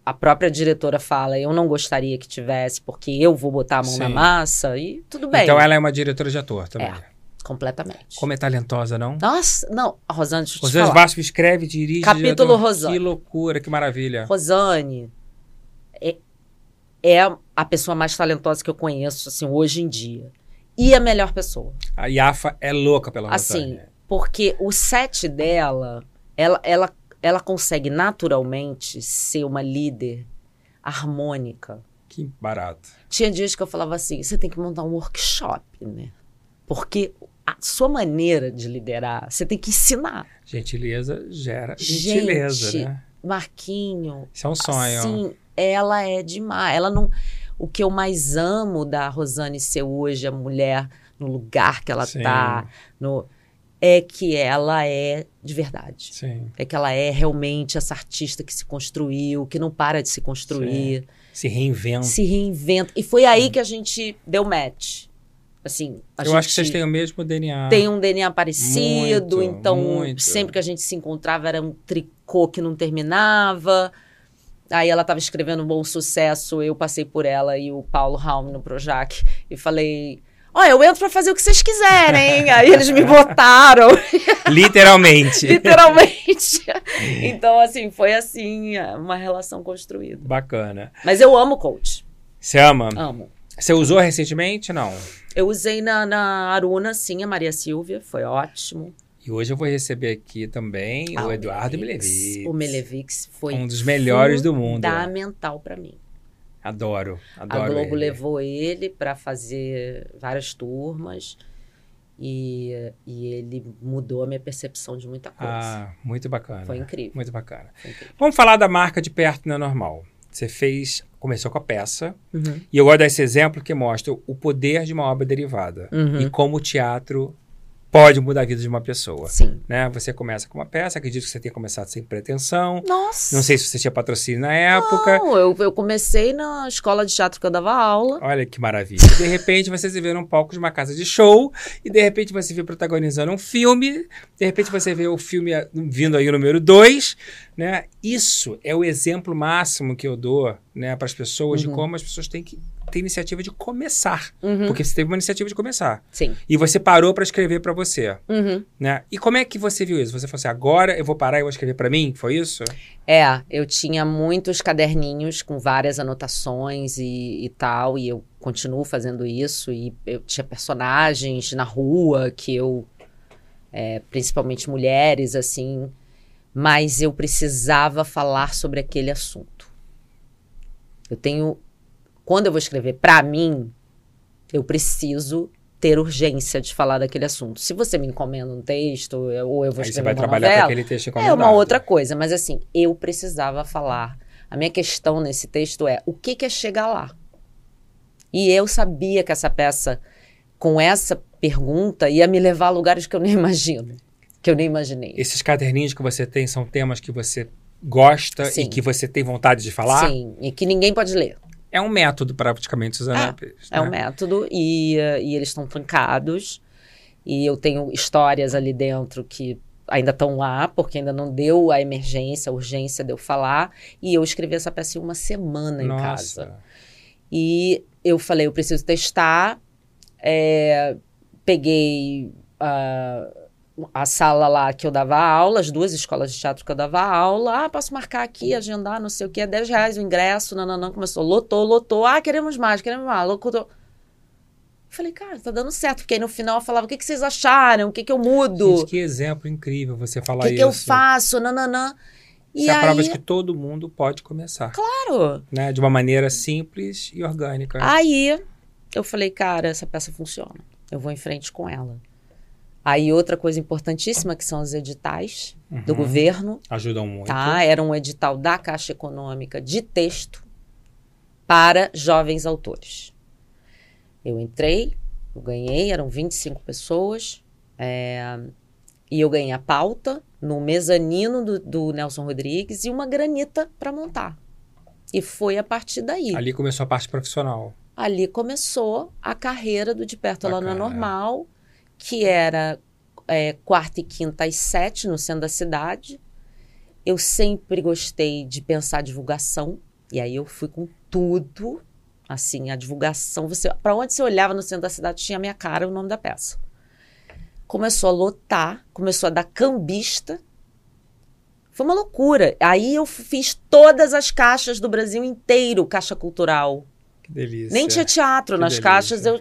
a própria diretora fala, eu não gostaria que tivesse, porque eu vou botar a mão Sim. na massa, e tudo bem. Então, ela é uma diretora de ator também. É. Completamente. Como é talentosa, não? Nossa, não. A Rosane, deixa eu te Rosane falar. Vasco escreve, dirige... Capítulo Rosane. Que loucura, que maravilha. Rosane é, é a pessoa mais talentosa que eu conheço, assim, hoje em dia. E a melhor pessoa. A Iafa é louca pela Rosane. Assim, porque o set dela, ela, ela, ela consegue naturalmente ser uma líder harmônica. Que barato. Tinha dias que eu falava assim, você tem que montar um workshop, né? Porque a sua maneira de liderar, você tem que ensinar. Gentileza gera gentileza, Gente, né? Marquinho... Isso é um sonho. Assim, ela é demais. Ela não... O que eu mais amo da Rosane ser hoje, a mulher, no lugar que ela Sim. tá, no, é que ela é de verdade. Sim. É que ela é realmente essa artista que se construiu, que não para de se construir. Sim. Se reinventa. Se reinventa. E foi aí Sim. que a gente deu match. Assim, a Eu gente acho que vocês têm o mesmo D N A. Tem um D N A parecido, muito, então muito. Sempre que a gente se encontrava era um tricô que não terminava. Aí ela estava escrevendo um bom sucesso, eu passei por ela e o Paulo Raum no Projac e falei... Ó, oh, eu entro pra fazer o que vocês quiserem, aí eles me botaram. Literalmente. Literalmente. Então, assim, foi assim, uma relação construída. Bacana. Mas eu amo coach. Você ama? Amo. Você usou recentemente, não? Eu usei na, na Aruna, sim, a Maria Silvia, foi ótimo. E hoje eu vou receber aqui também ah, o Eduardo Milevix. O Milevix foi um dos melhores do mundo. Fundamental pra mim. Adoro, adoro. A Globo ele. levou ele para fazer várias turmas e, e ele mudou a minha percepção de muita coisa. Ah, muito bacana. Foi incrível. Muito bacana. Incrível. Vamos falar da marca de perto não é normal. Você fez, começou com a peça, uhum. e eu gosto desse exemplo que mostra o poder de uma obra derivada uhum. e como o teatro pode mudar a vida de uma pessoa. Sim. Né? Você começa com uma peça, acredito que você tenha começado sem pretensão. Nossa! Não sei se você tinha patrocínio na época. Não, eu, eu comecei na escola de teatro que eu dava aula. Olha que maravilha. De repente, você se vê num palco de uma casa de show e de repente você vê protagonizando um filme. De repente, você vê o filme vindo aí o número dois. Né? Isso é o exemplo máximo que eu dou, né, para as pessoas uhum. de como as pessoas têm que... ter iniciativa de começar. Uhum. Porque você teve uma iniciativa de começar. Sim. E você parou para escrever para você. Uhum. Né? E como é que você viu isso? Você falou assim, agora eu vou parar e vou escrever para mim? Foi isso? É, eu tinha muitos caderninhos com várias anotações e, e tal. E eu continuo fazendo isso. E eu tinha personagens na rua que eu... É, principalmente mulheres, assim. Mas eu precisava falar sobre aquele assunto. Eu tenho... Quando eu vou escrever pra mim, eu preciso ter urgência de falar daquele assunto. Se você me encomenda um texto, ou eu vou escrever uma novela... Aí você vai trabalhar com aquele texto encomendado. É uma outra coisa, mas assim, eu precisava falar. A minha questão nesse texto é, o que que é chegar lá? E eu sabia que essa peça, com essa pergunta, ia me levar a lugares que eu nem imagino. Que eu nem imaginei. Esses caderninhos que você tem são temas que você gosta Sim. e que você tem vontade de falar? Sim, e que ninguém pode ler. É um método, praticamente, Suzana é, Pires, né? É um método e, e eles estão trancados. E eu tenho histórias ali dentro que ainda estão lá, porque ainda não deu a emergência, a urgência de eu falar. E eu escrevi essa peça em uma semana Nossa. em casa. E eu falei, eu preciso testar. É, peguei a, a sala lá que eu dava aula, as duas escolas de teatro que eu dava aula. Ah, posso marcar aqui, agendar, não sei o que, é dez reais o ingresso, nananã, começou, lotou, lotou, ah, queremos mais, queremos mais, lotou. Falei, cara, tá dando certo, porque aí no final eu falava, o que que vocês acharam, o que que eu mudo? Gente, que exemplo incrível você falar isso. O que que eu faço, nananã. E é a prova de que todo mundo pode começar. Claro. Né? De uma maneira simples e orgânica. Aí eu falei, cara, essa peça funciona, eu vou em frente com ela. Aí outra coisa importantíssima que são os editais uhum. do governo. Ajudam muito. Tá? Era um edital da Caixa Econômica de texto para jovens autores. Eu entrei, eu ganhei, eram vinte e cinco pessoas. É, e eu ganhei a pauta no mezanino do, do Nelson Rodrigues e uma granita para montar. E foi a partir daí. Ali começou a parte profissional. Ali começou a carreira do De Perto Lá Não É Normal, que era é, quarta e quinta às sete, no centro da cidade. Eu sempre gostei de pensar divulgação, e aí eu fui com tudo, assim, a divulgação. Para onde você olhava no centro da cidade, tinha a minha cara, o nome da peça. Começou a lotar, começou a dar cambista. Foi uma loucura. Aí eu fiz todas as caixas do Brasil inteiro, caixa cultural. Que delícia. Nem tinha teatro que nas delícia. caixas, eu...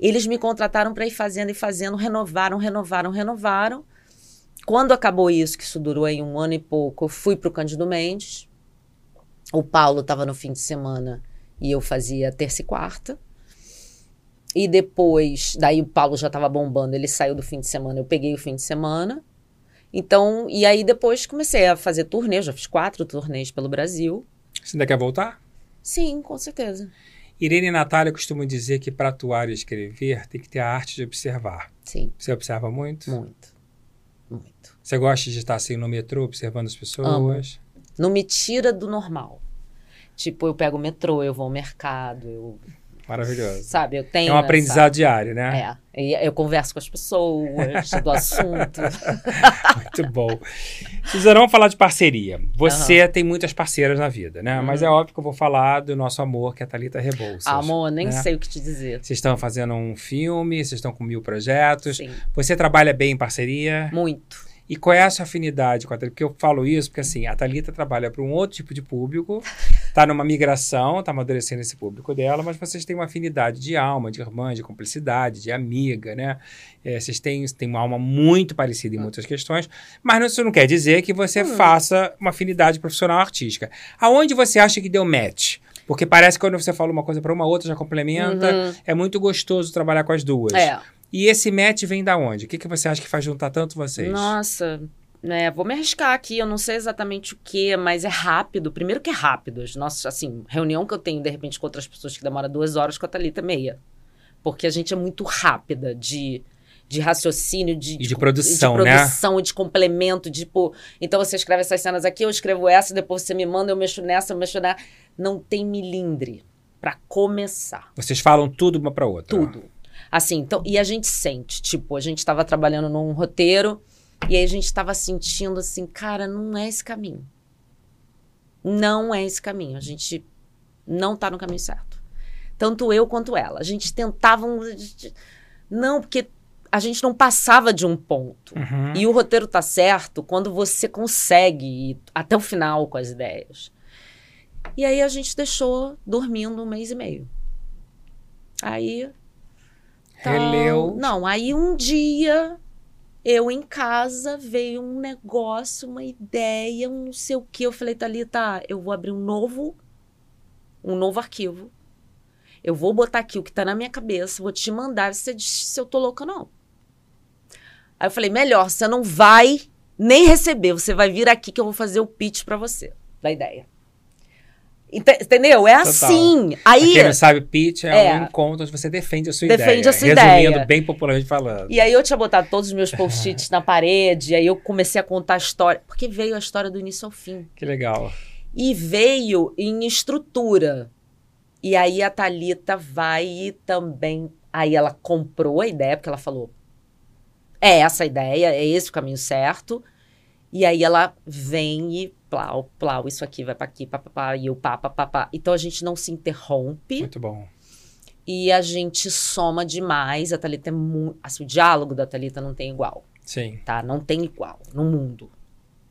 Eles me contrataram para ir fazendo e fazendo, renovaram, renovaram, renovaram. Quando acabou isso, que isso durou aí um ano e pouco, eu fui para o Cândido Mendes. O Paulo estava no fim de semana e eu fazia terça e quarta. E depois, daí o Paulo já estava bombando, ele saiu do fim de semana, eu peguei o fim de semana. Então, e aí depois comecei a fazer turnê, já fiz quatro turnês pelo Brasil. Você ainda quer voltar? Sim, com certeza. Irene e Natália costumam dizer que para atuar e escrever tem que ter a arte de observar. Sim. Você observa muito? Muito. Muito. Você gosta de estar assim no metrô, observando as pessoas? Amo. Não me tira do normal. Tipo, eu pego o metrô, eu vou ao mercado, eu Maravilhoso. Sabe, eu tenho... É um aprendizado sabe? diário, né? É. E eu converso com as pessoas do assunto. Muito bom. Suzana, vamos falar de parceria. Você uhum. tem muitas parceiras na vida, né? Uhum. Mas é óbvio que eu vou falar do nosso amor, que é a Thalita Rebouças. Amor, nem né? sei o que te dizer. Vocês estão fazendo um filme, vocês estão com mil projetos. Sim. Você trabalha bem em parceria? Muito. E qual é a sua afinidade com a Thalita? Porque eu falo isso porque, assim, a Thalita trabalha para um outro tipo de público, está numa migração, está amadurecendo esse público dela, mas vocês têm uma afinidade de alma, de irmã, de cumplicidade, de amiga, né? É, vocês têm, têm uma alma muito parecida em muitas questões, mas isso não quer dizer que você hum. faça uma afinidade profissional artística. Aonde você acha que deu match? Porque parece que quando você fala uma coisa para uma, outra já complementa. Uhum. É muito gostoso trabalhar com as duas. É. E esse match vem da onde? O que, que você acha que faz juntar tanto vocês? Nossa, né, vou me arriscar aqui, eu não sei exatamente o que, mas é rápido. Primeiro que é rápido. Nossa, assim, reunião que eu tenho, de repente, com outras pessoas que demora duas horas, com a Thalita meia. Porque a gente é muito rápida de, de raciocínio, de, de, de produção, de, de produção, né? De complemento, de, tipo, então você escreve essas cenas aqui, eu escrevo essa, depois você me manda, eu mexo nessa, eu mexo nessa. Não tem milindre pra começar. Vocês falam tudo uma pra outra? Tudo. Assim, então, e a gente sente, tipo, a gente estava trabalhando num roteiro e aí a gente estava sentindo assim, cara, não é esse caminho. Não é esse caminho, a gente não tá no caminho certo. Tanto eu quanto ela. A gente tentava... Um... Não, porque a gente não passava de um ponto. Uhum. E o roteiro tá certo quando você consegue ir até o final com as ideias. E aí a gente deixou dormindo um mês e meio. Aí... Então, releu. Não, aí um dia, eu em casa, veio um negócio, uma ideia, um não sei o que. Eu falei, Thalita, eu vou abrir um novo, um novo arquivo. Eu vou botar aqui o que tá na minha cabeça, vou te mandar, você diz se eu tô louca ou não. Aí eu falei, melhor, você não vai nem receber, você vai vir aqui que eu vou fazer o pitch pra você, da ideia. Entendeu? É total. Assim. Aí, quem não sabe, pitch é, é um encontro onde você defende a sua defende ideia. Defende a sua resumindo, ideia. Resumindo, bem popularmente falando. E aí eu tinha botado todos os meus post-its na parede, aí eu comecei a contar a história. Porque veio a história do início ao fim. Que legal. E veio em estrutura. E aí a Thalita vai também... Aí ela comprou a ideia, porque ela falou... É essa a ideia, é esse o caminho certo. E aí ela vem e... Plau, plau, isso aqui vai pra aqui, papapá, e eu papapá. Então a gente não se interrompe. Muito bom. E a gente soma demais. A Thalita é muito. Assim, o diálogo da Thalita não tem igual. Sim. Tá? Não tem igual no mundo.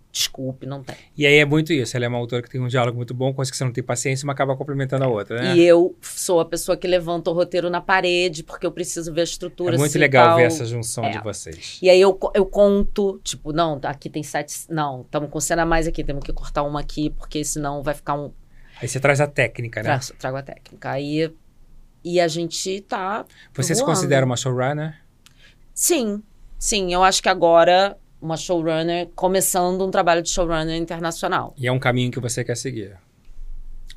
Desculpe, não tem. E aí é muito isso. Ela é uma autora que tem um diálogo muito bom, coisa que você não tem paciência, uma acaba complementando a outra, né? E eu sou a pessoa que levanta o roteiro na parede, porque eu preciso ver a estrutura. É muito assim, legal tal. Ver essa junção é. de vocês. E aí eu, eu conto, tipo, não, aqui tem sete... Não, estamos com cena a mais aqui, temos que cortar uma aqui, porque senão vai ficar um... Aí você traz a técnica, né? Trago, trago a técnica. Aí e a gente tá Você voando. Se considera uma showrunner? Sim, sim. Eu acho que agora... Uma showrunner, começando um trabalho de showrunner internacional. E é um caminho que você quer seguir?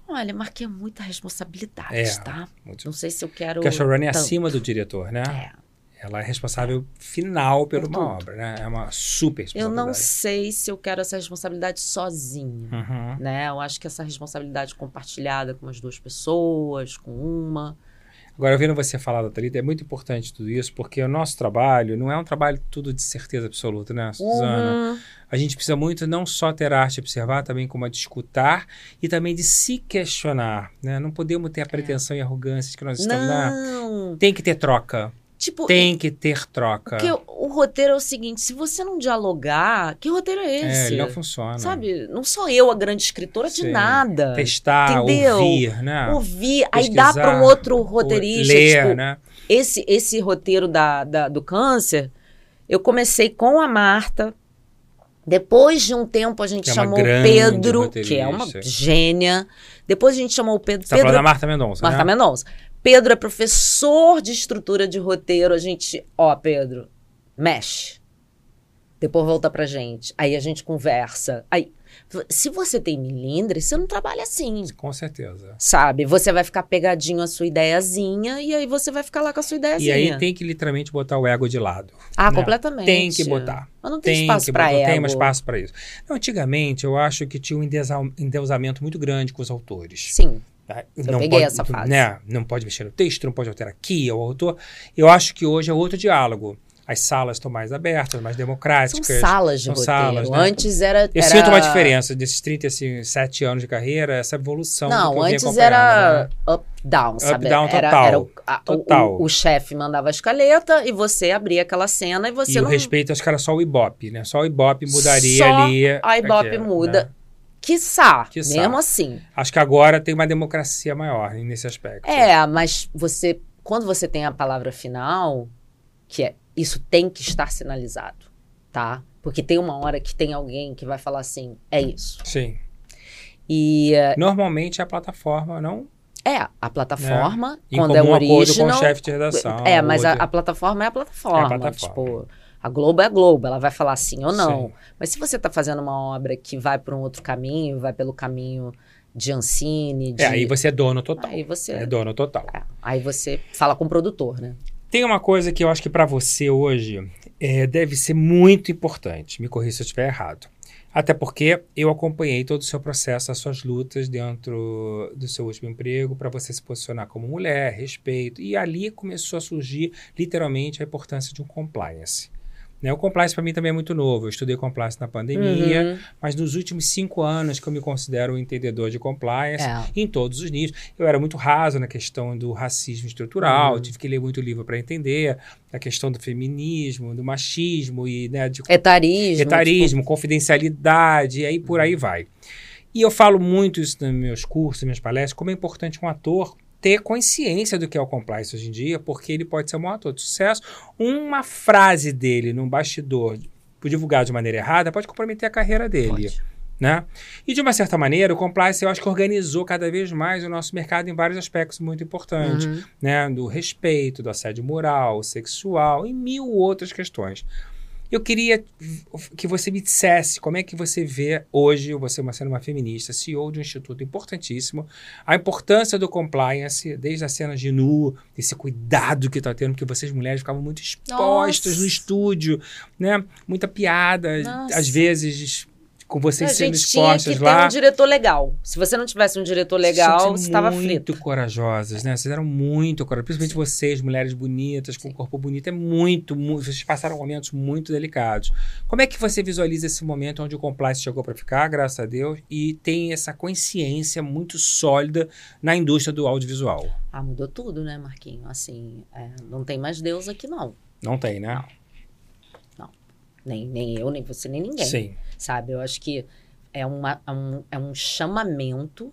Olha, Marquinha, é muita responsabilidade, é, tá? Muito... Não sei se eu quero... Porque a showrunner tanto. é acima do diretor, né? É. Ela é responsável é. final por, por uma tudo. obra, né? É uma super responsabilidade. Eu não sei se eu quero essa responsabilidade sozinha, uhum. né? Eu acho que essa responsabilidade compartilhada com as duas pessoas, com uma... Agora, ouvindo você falar da Thalita, é muito importante tudo isso, porque o nosso trabalho não é um trabalho tudo de certeza absoluta, né, Suzana? Uhum. A gente precisa muito não só ter arte a observar, também como a de escutar e também de se questionar, né? Não podemos ter a pretensão é. e arrogância de que nós estamos não. na... Tem que ter troca. Tipo, Tem que ter troca. Porque o, o roteiro é o seguinte, se você não dialogar, que roteiro é esse? É, ele não funciona. Sabe, não sou eu a grande escritora Sim. de nada. Testar, entendeu? ouvir, né? Ouvir, pesquisar, aí dá para um outro roteirista. Ler, tipo, né? Esse, esse roteiro da, da, do câncer, eu comecei com a Marta, depois de um tempo a gente que chamou é o Pedro, que é uma gênia, depois a gente chamou o Pedro... Você Pedro, tá falando da Marta Mendonça, Marta né? Mendonça. Pedro é professor de estrutura de roteiro, a gente, ó, Pedro, mexe, depois volta pra gente, aí a gente conversa, aí, se você tem milindre, você não trabalha assim. Com certeza. Sabe, você vai ficar pegadinho a sua ideiazinha e aí você vai ficar lá com a sua ideiazinha. E aí tem que literalmente botar o ego de lado. Ah, né? Completamente. Tem que botar. Mas não tem, tem espaço para ego. Não tem mais espaço para isso. Não, antigamente, eu acho que tinha um endeusamento muito grande com os autores. Sim. Eu não peguei pode, essa fase. Né, não pode mexer no texto, não pode alterar aqui, o autor. Eu acho que hoje é outro diálogo. As salas estão mais abertas, mais democráticas. São salas de são roteiro. Salas, né? Antes era... Eu era... sinto uma diferença desses trinta e sete anos de carreira, essa evolução. Não, que eu antes era né? up-down, sabe? Up-down total. Era, era o, a, total. O, o, o chefe mandava a escaleta e você abria aquela cena e você e não... E o respeito, acho que era só o Ibope, né? Só o Ibope mudaria só ali. Só a Ibope aquela, muda. Né? Quiçá, Quiçá, mesmo assim. Acho que agora tem uma democracia maior nesse aspecto. É, mas você... Quando você tem a palavra final, que é... Isso tem que estar sinalizado, tá? Porque tem uma hora que tem alguém que vai falar assim, é isso. Sim. E normalmente a plataforma não... É, a plataforma, né? Quando é um original... com o chefe de redação. É, mas a, a plataforma é a plataforma. É a plataforma. Tipo, a Globo é a Globo, ela vai falar sim ou não. Sim. Mas se você tá fazendo uma obra que vai por um outro caminho, vai pelo caminho... de Ancini, de... É, aí você é dono total. Aí você... É dono total. É, aí você fala com o produtor, né? Tem uma coisa que eu acho que para você hoje é, deve ser muito importante. Me corrija se eu estiver errado. Até porque eu acompanhei todo o seu processo, as suas lutas dentro do seu último emprego, para você se posicionar como mulher, respeito. E ali começou a surgir, literalmente, a importância de um compliance. Né? O compliance para mim também é muito novo. Eu estudei compliance na pandemia, uhum. mas nos últimos cinco anos que eu me considero um entendedor de compliance é. em todos os níveis. Eu era muito raso na questão do racismo estrutural, uhum. tive que ler muito livro para entender a questão do feminismo, do machismo e né, de etarismo, etarismo tipo... confidencialidade, e aí por aí vai. E eu falo muito isso nos meus cursos, nas minhas palestras, como é importante um ator ter consciência do que é o compliance hoje em dia, porque ele pode ser um ator de sucesso. Uma frase dele num bastidor, divulgada de maneira errada, pode comprometer a carreira dele. Pode. Né? E, de uma certa maneira, o compliance, eu acho que organizou cada vez mais o nosso mercado em vários aspectos muito importantes. Uhum. Né? Do respeito, do assédio moral, sexual e mil outras questões. Eu queria que você me dissesse como é que você vê hoje, você sendo uma feminista, C E O de um instituto importantíssimo, a importância do compliance, desde as cenas de nu, esse cuidado que está tendo, porque vocês mulheres ficavam muito expostas Nossa. no estúdio, né? Muita piada, Nossa. às vezes... com vocês a sendo expostas lá. A gente tinha que ter um diretor legal. Se você não tivesse um diretor legal, você estava frito. Muito corajosas, né? Vocês eram muito corajosas. Principalmente Sim. vocês, mulheres bonitas, com Sim. um corpo bonito. É muito, muito... Vocês passaram momentos muito delicados. Como é que você visualiza esse momento onde o compliance chegou para ficar, graças a Deus, e tem essa consciência muito sólida na indústria do audiovisual? Ah, mudou tudo, né, Marquinho? Assim, é, não tem mais Deus aqui, não. Não tem, né? Não. Nem, nem eu, nem você, nem ninguém, Sim. sabe? Eu acho que é, uma, um, é um chamamento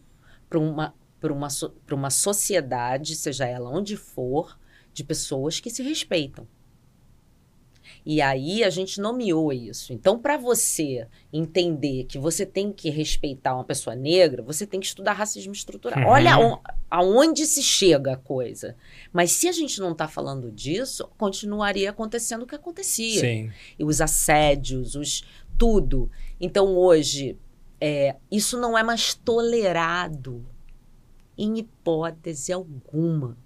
para uma, pra uma, so, pra uma sociedade, seja ela onde for, de pessoas que se respeitam. E aí a gente nomeou isso. Então, para você entender que você tem que respeitar uma pessoa negra, você tem que estudar racismo estrutural. Uhum. Olha aonde, aonde se chega a coisa. Mas se a gente não está falando disso, continuaria acontecendo o que acontecia. Sim. E os assédios, os tudo. Então, hoje, é, isso não é mais tolerado em hipótese alguma.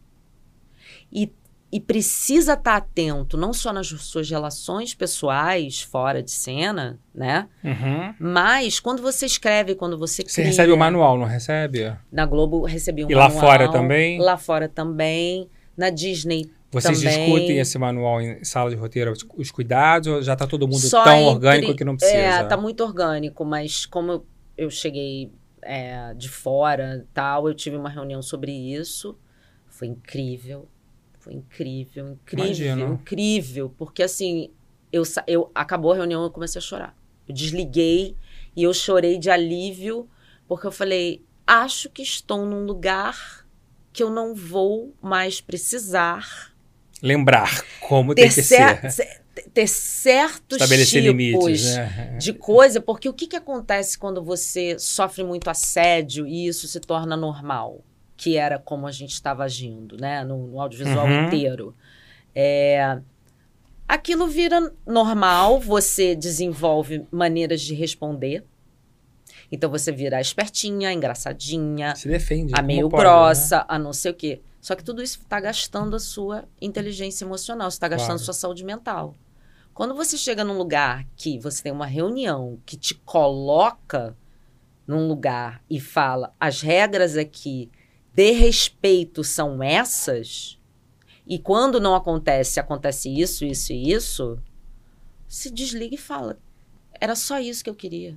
E E precisa estar atento, não só nas suas relações pessoais, fora de cena, né? Uhum. Mas quando você escreve, quando você cria... Você recebe o manual, não recebe? Na Globo recebi um e manual. E lá fora também? Lá fora também. Na Disney Vocês também. Vocês discutem esse manual em sala de roteiro, os cuidados? Ou já está todo mundo só tão entre... orgânico que não precisa? É, está muito orgânico, mas como eu cheguei é, de fora tal, eu tive uma reunião sobre isso. Foi incrível. Foi incrível, incrível, Imagina. incrível. Porque, assim, eu, eu, acabou a reunião e eu comecei a chorar. Eu desliguei e eu chorei de alívio, porque eu falei, acho que estou num lugar que eu não vou mais precisar... Lembrar como tem que ser. Cer ter certos Estabelecer tipos limites, né? de coisa. Porque o que, que acontece quando você sofre muito assédio e isso se torna normal? Que era como a gente estava agindo, né? No, no audiovisual uhum. inteiro. É, aquilo vira normal, você desenvolve maneiras de responder. Então, você vira a espertinha, a engraçadinha, se defende, a meio pode, grossa, né? a não sei o quê. Só que tudo isso está gastando a sua inteligência emocional, você está gastando claro. a sua saúde mental. Quando você chega num lugar que você tem uma reunião que te coloca num lugar e fala, as regras aqui... de respeito são essas, e quando não acontece, acontece isso, isso e isso, se desliga e fala, era só isso que eu queria.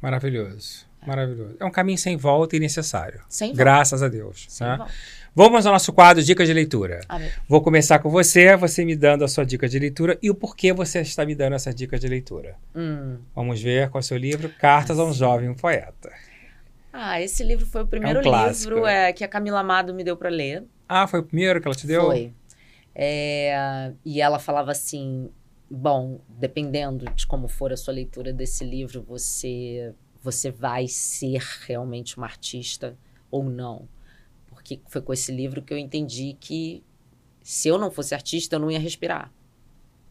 Maravilhoso, maravilhoso. É um caminho sem volta e necessário. Sem volta. Graças a Deus. Sem né? volta. Vamos ao nosso quadro Dicas de Leitura. Amém. Vou começar com você, você me dando a sua dica de leitura e o porquê você está me dando essa dica de leitura. Hum. Vamos ver qual é o seu livro, Cartas Nossa. a um Jovem Poeta. Ah, esse livro foi o primeiro é um livro é, que a Camila Amado me deu para ler. Ah, foi o primeiro que ela te deu? Foi. É, e ela falava assim, bom, dependendo de como for a sua leitura desse livro, você, você vai ser realmente uma artista ou não. Porque foi com esse livro que eu entendi que se eu não fosse artista, eu não ia respirar.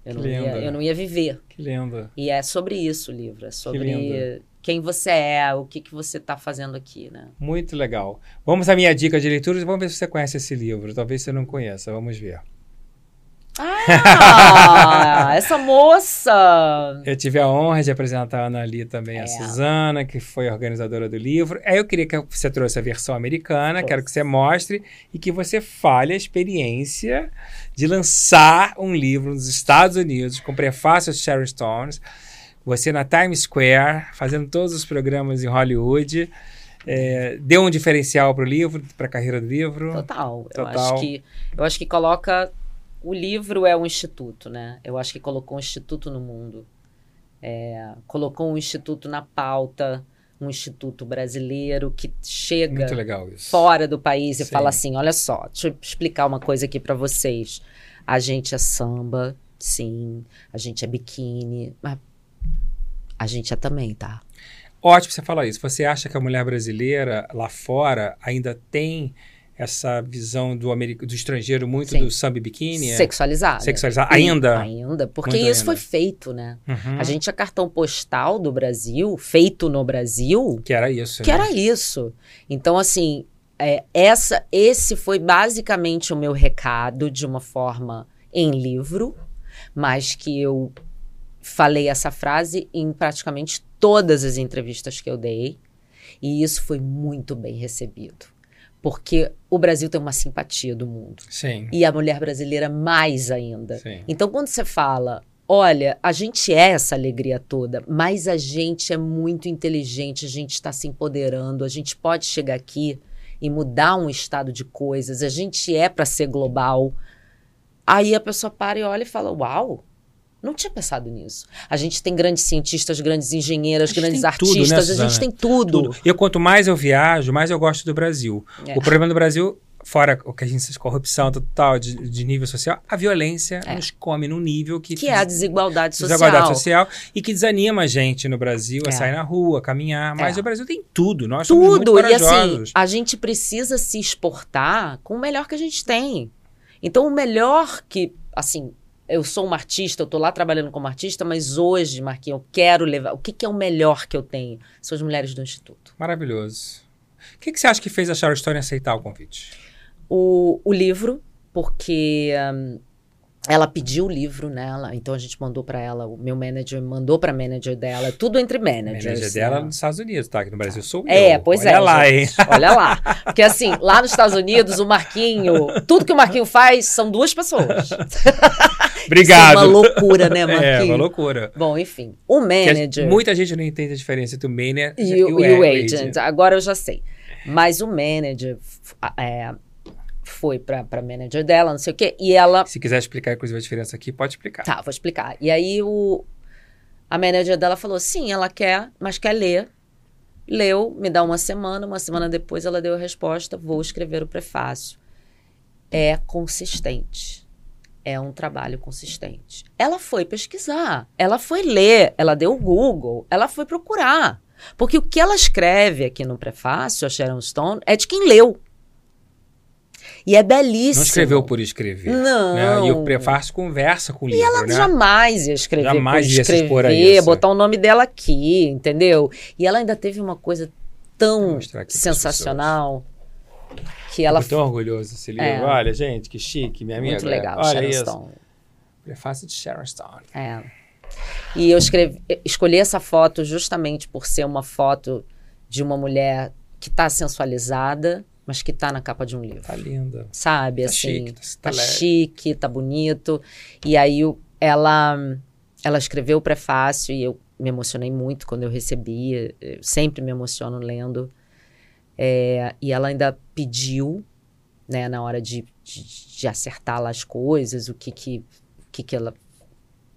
Eu, não ia, eu não ia viver. Que lenda. E é sobre isso o livro, é sobre... quem você é, o que, que você está fazendo aqui, né? Muito legal. Vamos à minha dica de leitura e vamos ver se você conhece esse livro. Talvez você não conheça, vamos ver. Ah, essa moça! Eu tive a honra de apresentar a Ana ali também, é. a Suzana, que foi a organizadora do livro. Aí eu queria que você trouxe a versão americana, Poxa. quero que você mostre e que você fale a experiência de lançar um livro nos Estados Unidos com prefácio de Sharon Stone. Você na Times Square, fazendo todos os programas em Hollywood, é, deu um diferencial para o livro, para a carreira do livro? Total. Total. Eu, acho que, eu acho que coloca... O livro é um instituto, né? Eu acho que colocou um instituto no mundo. É, colocou um instituto na pauta, um instituto brasileiro que chega fora do país e Sim. fala assim, olha só, deixa eu explicar uma coisa aqui para vocês. A gente é samba, sim. A gente é biquíni, mas... A gente é também, tá? Ótimo você falar isso. Você acha que a mulher brasileira lá fora ainda tem essa visão do, americ... do estrangeiro muito Sim. do samba e biquíni? Sexualizada. Sexualizada. Ainda? Ainda, porque muito isso ainda. Foi feito, né? Uhum. A gente é cartão postal do Brasil, feito no Brasil. Que era isso. Que né? era isso. Então, assim, é, essa, esse foi basicamente o meu recado de uma forma em livro, mas que eu... Falei essa frase em praticamente todas as entrevistas que eu dei. E isso foi muito bem recebido. Porque o Brasil tem uma simpatia do mundo. Sim. E a mulher brasileira mais ainda. Sim. Então, quando você fala, olha, a gente é essa alegria toda, mas a gente é muito inteligente, a gente está se empoderando, a gente pode chegar aqui e mudar um estado de coisas, a gente é para ser global. Aí a pessoa para e olha e fala, uau! Não tinha pensado nisso. A gente tem grandes cientistas, grandes engenheiras, grandes artistas, tudo, né, Suzana? A gente tem tudo. tudo. E quanto mais eu viajo, mais eu gosto do Brasil. É. O problema do Brasil, fora o que a gente diz, corrupção total de, de nível social, a violência é. nos come num nível que... Que é a desigualdade social. Desigualdade social e que desanima a gente no Brasil é. a sair na rua, caminhar. Mas é. o Brasil tem tudo. Nós tudo. somos muito corajosos. E assim, a gente precisa se exportar com o melhor que a gente tem. Então, o melhor que... assim eu sou uma artista, eu estou lá trabalhando como artista, mas hoje, Marquinhos, eu quero levar... O que, que é o melhor que eu tenho? São as mulheres do Instituto. Maravilhoso. O que, que você acha que fez a Sharon Stone aceitar o convite? O, o livro, porque um, ela pediu o livro nela, então a gente mandou para ela, o meu manager mandou para a manager dela, tudo entre managers. Manager dela né? nos Estados Unidos, tá? Aqui no Brasil sou eu. É, pois olha é. Olha lá, gente, hein? Olha lá. Porque assim, lá nos Estados Unidos, o Marquinho, tudo que o Marquinho faz são duas pessoas. Obrigado. Isso é uma loucura, né, Marquinhos? É, uma loucura. Bom, enfim, o manager... Muita gente não entende a diferença entre o manager e o, e o agent. agent. Agora eu já sei. Mas o manager é, foi pra, pra manager dela, não sei o quê, e ela... Se quiser explicar, inclusive, a diferença aqui, pode explicar. Tá, vou explicar. E aí o, a manager dela falou, sim, ela quer, mas quer ler. Leu, me dá uma semana, uma semana depois ela deu a resposta, vou escrever o prefácio. É consistente. É um trabalho consistente. Ela foi pesquisar, ela foi ler, ela deu o Google, ela foi procurar. Porque o que ela escreve aqui no prefácio, a Sharon Stone, é de quem leu. E é belíssimo. Não escreveu por escrever. Não. Né? E o prefácio conversa com o livro, né? E ela jamais ia escrever jamais por escrever, ia se expor a isso. botar o nome dela aqui, entendeu? E ela ainda teve uma coisa tão sensacional... Que ela... Eu tô tão orgulhoso desse livro. É. Olha, gente, que chique, minha amiga. Muito legal, olha Sharon isso. Stone. Prefácio de Sharon Stone. É. E eu escrevi, escolhi essa foto justamente por ser uma foto de uma mulher que está sensualizada, mas que tá na capa de um livro. Tá linda. Sabe, tá assim, chique, tá, tá chique, tá bonito. E aí ela, ela escreveu o prefácio e eu me emocionei muito quando eu recebi, eu sempre me emociono lendo. É, e ela ainda pediu, né, na hora de, de, de acertar lá as coisas, o que que, o que, que ela...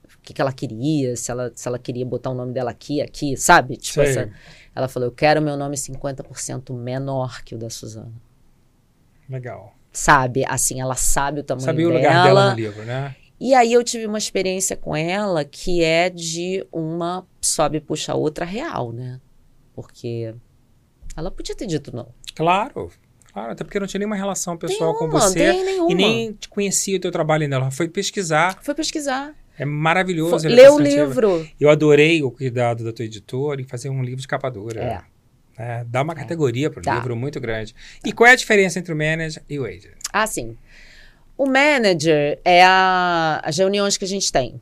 o que, que ela queria, se ela, se ela queria botar o nome dela aqui, aqui, sabe? Tipo essa, ela falou, eu quero meu nome cinquenta por cento menor que o da Suzana. Legal. Sabe? Assim, ela sabe o tamanho Sabia dela. Sabia o lugar dela no livro, né? E aí eu tive uma experiência com ela que é de uma sobe e puxa a outra real, né? Porque ela podia ter dito não. Claro. Claro, até porque não tinha nenhuma relação pessoal nenhuma, com você. Não tem nenhuma. E nem conhecia o teu trabalho ainda. Ela foi pesquisar. Foi pesquisar. É maravilhoso. Lê o livro. Eu adorei o cuidado da tua editora em fazer um livro de capa dura. É. É, dá uma é. categoria para o tá. livro muito grande. Tá. E qual é a diferença entre o manager e o agent? Ah, sim. O manager é a, as reuniões que a gente tem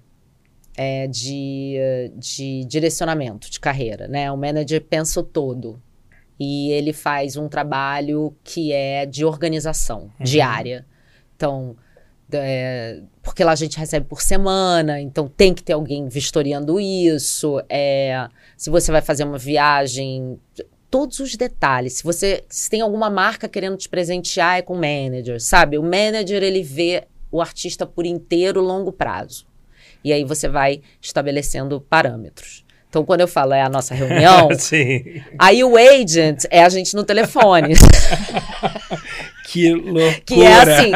é de, de direcionamento, de carreira, né? O manager pensa o todo. E ele faz um trabalho que é de organização, uhum. diária. Então... É, porque lá a gente recebe por semana, então tem que ter alguém vistoriando isso. É, se você vai fazer uma viagem, todos os detalhes. Se você se tem alguma marca querendo te presentear, é com o manager, sabe? O manager, ele vê o artista por inteiro, longo prazo. E aí você vai estabelecendo parâmetros. Então, quando eu falo é a nossa reunião, sim. Aí o agent é a gente no telefone. Que loucura. Que é assim,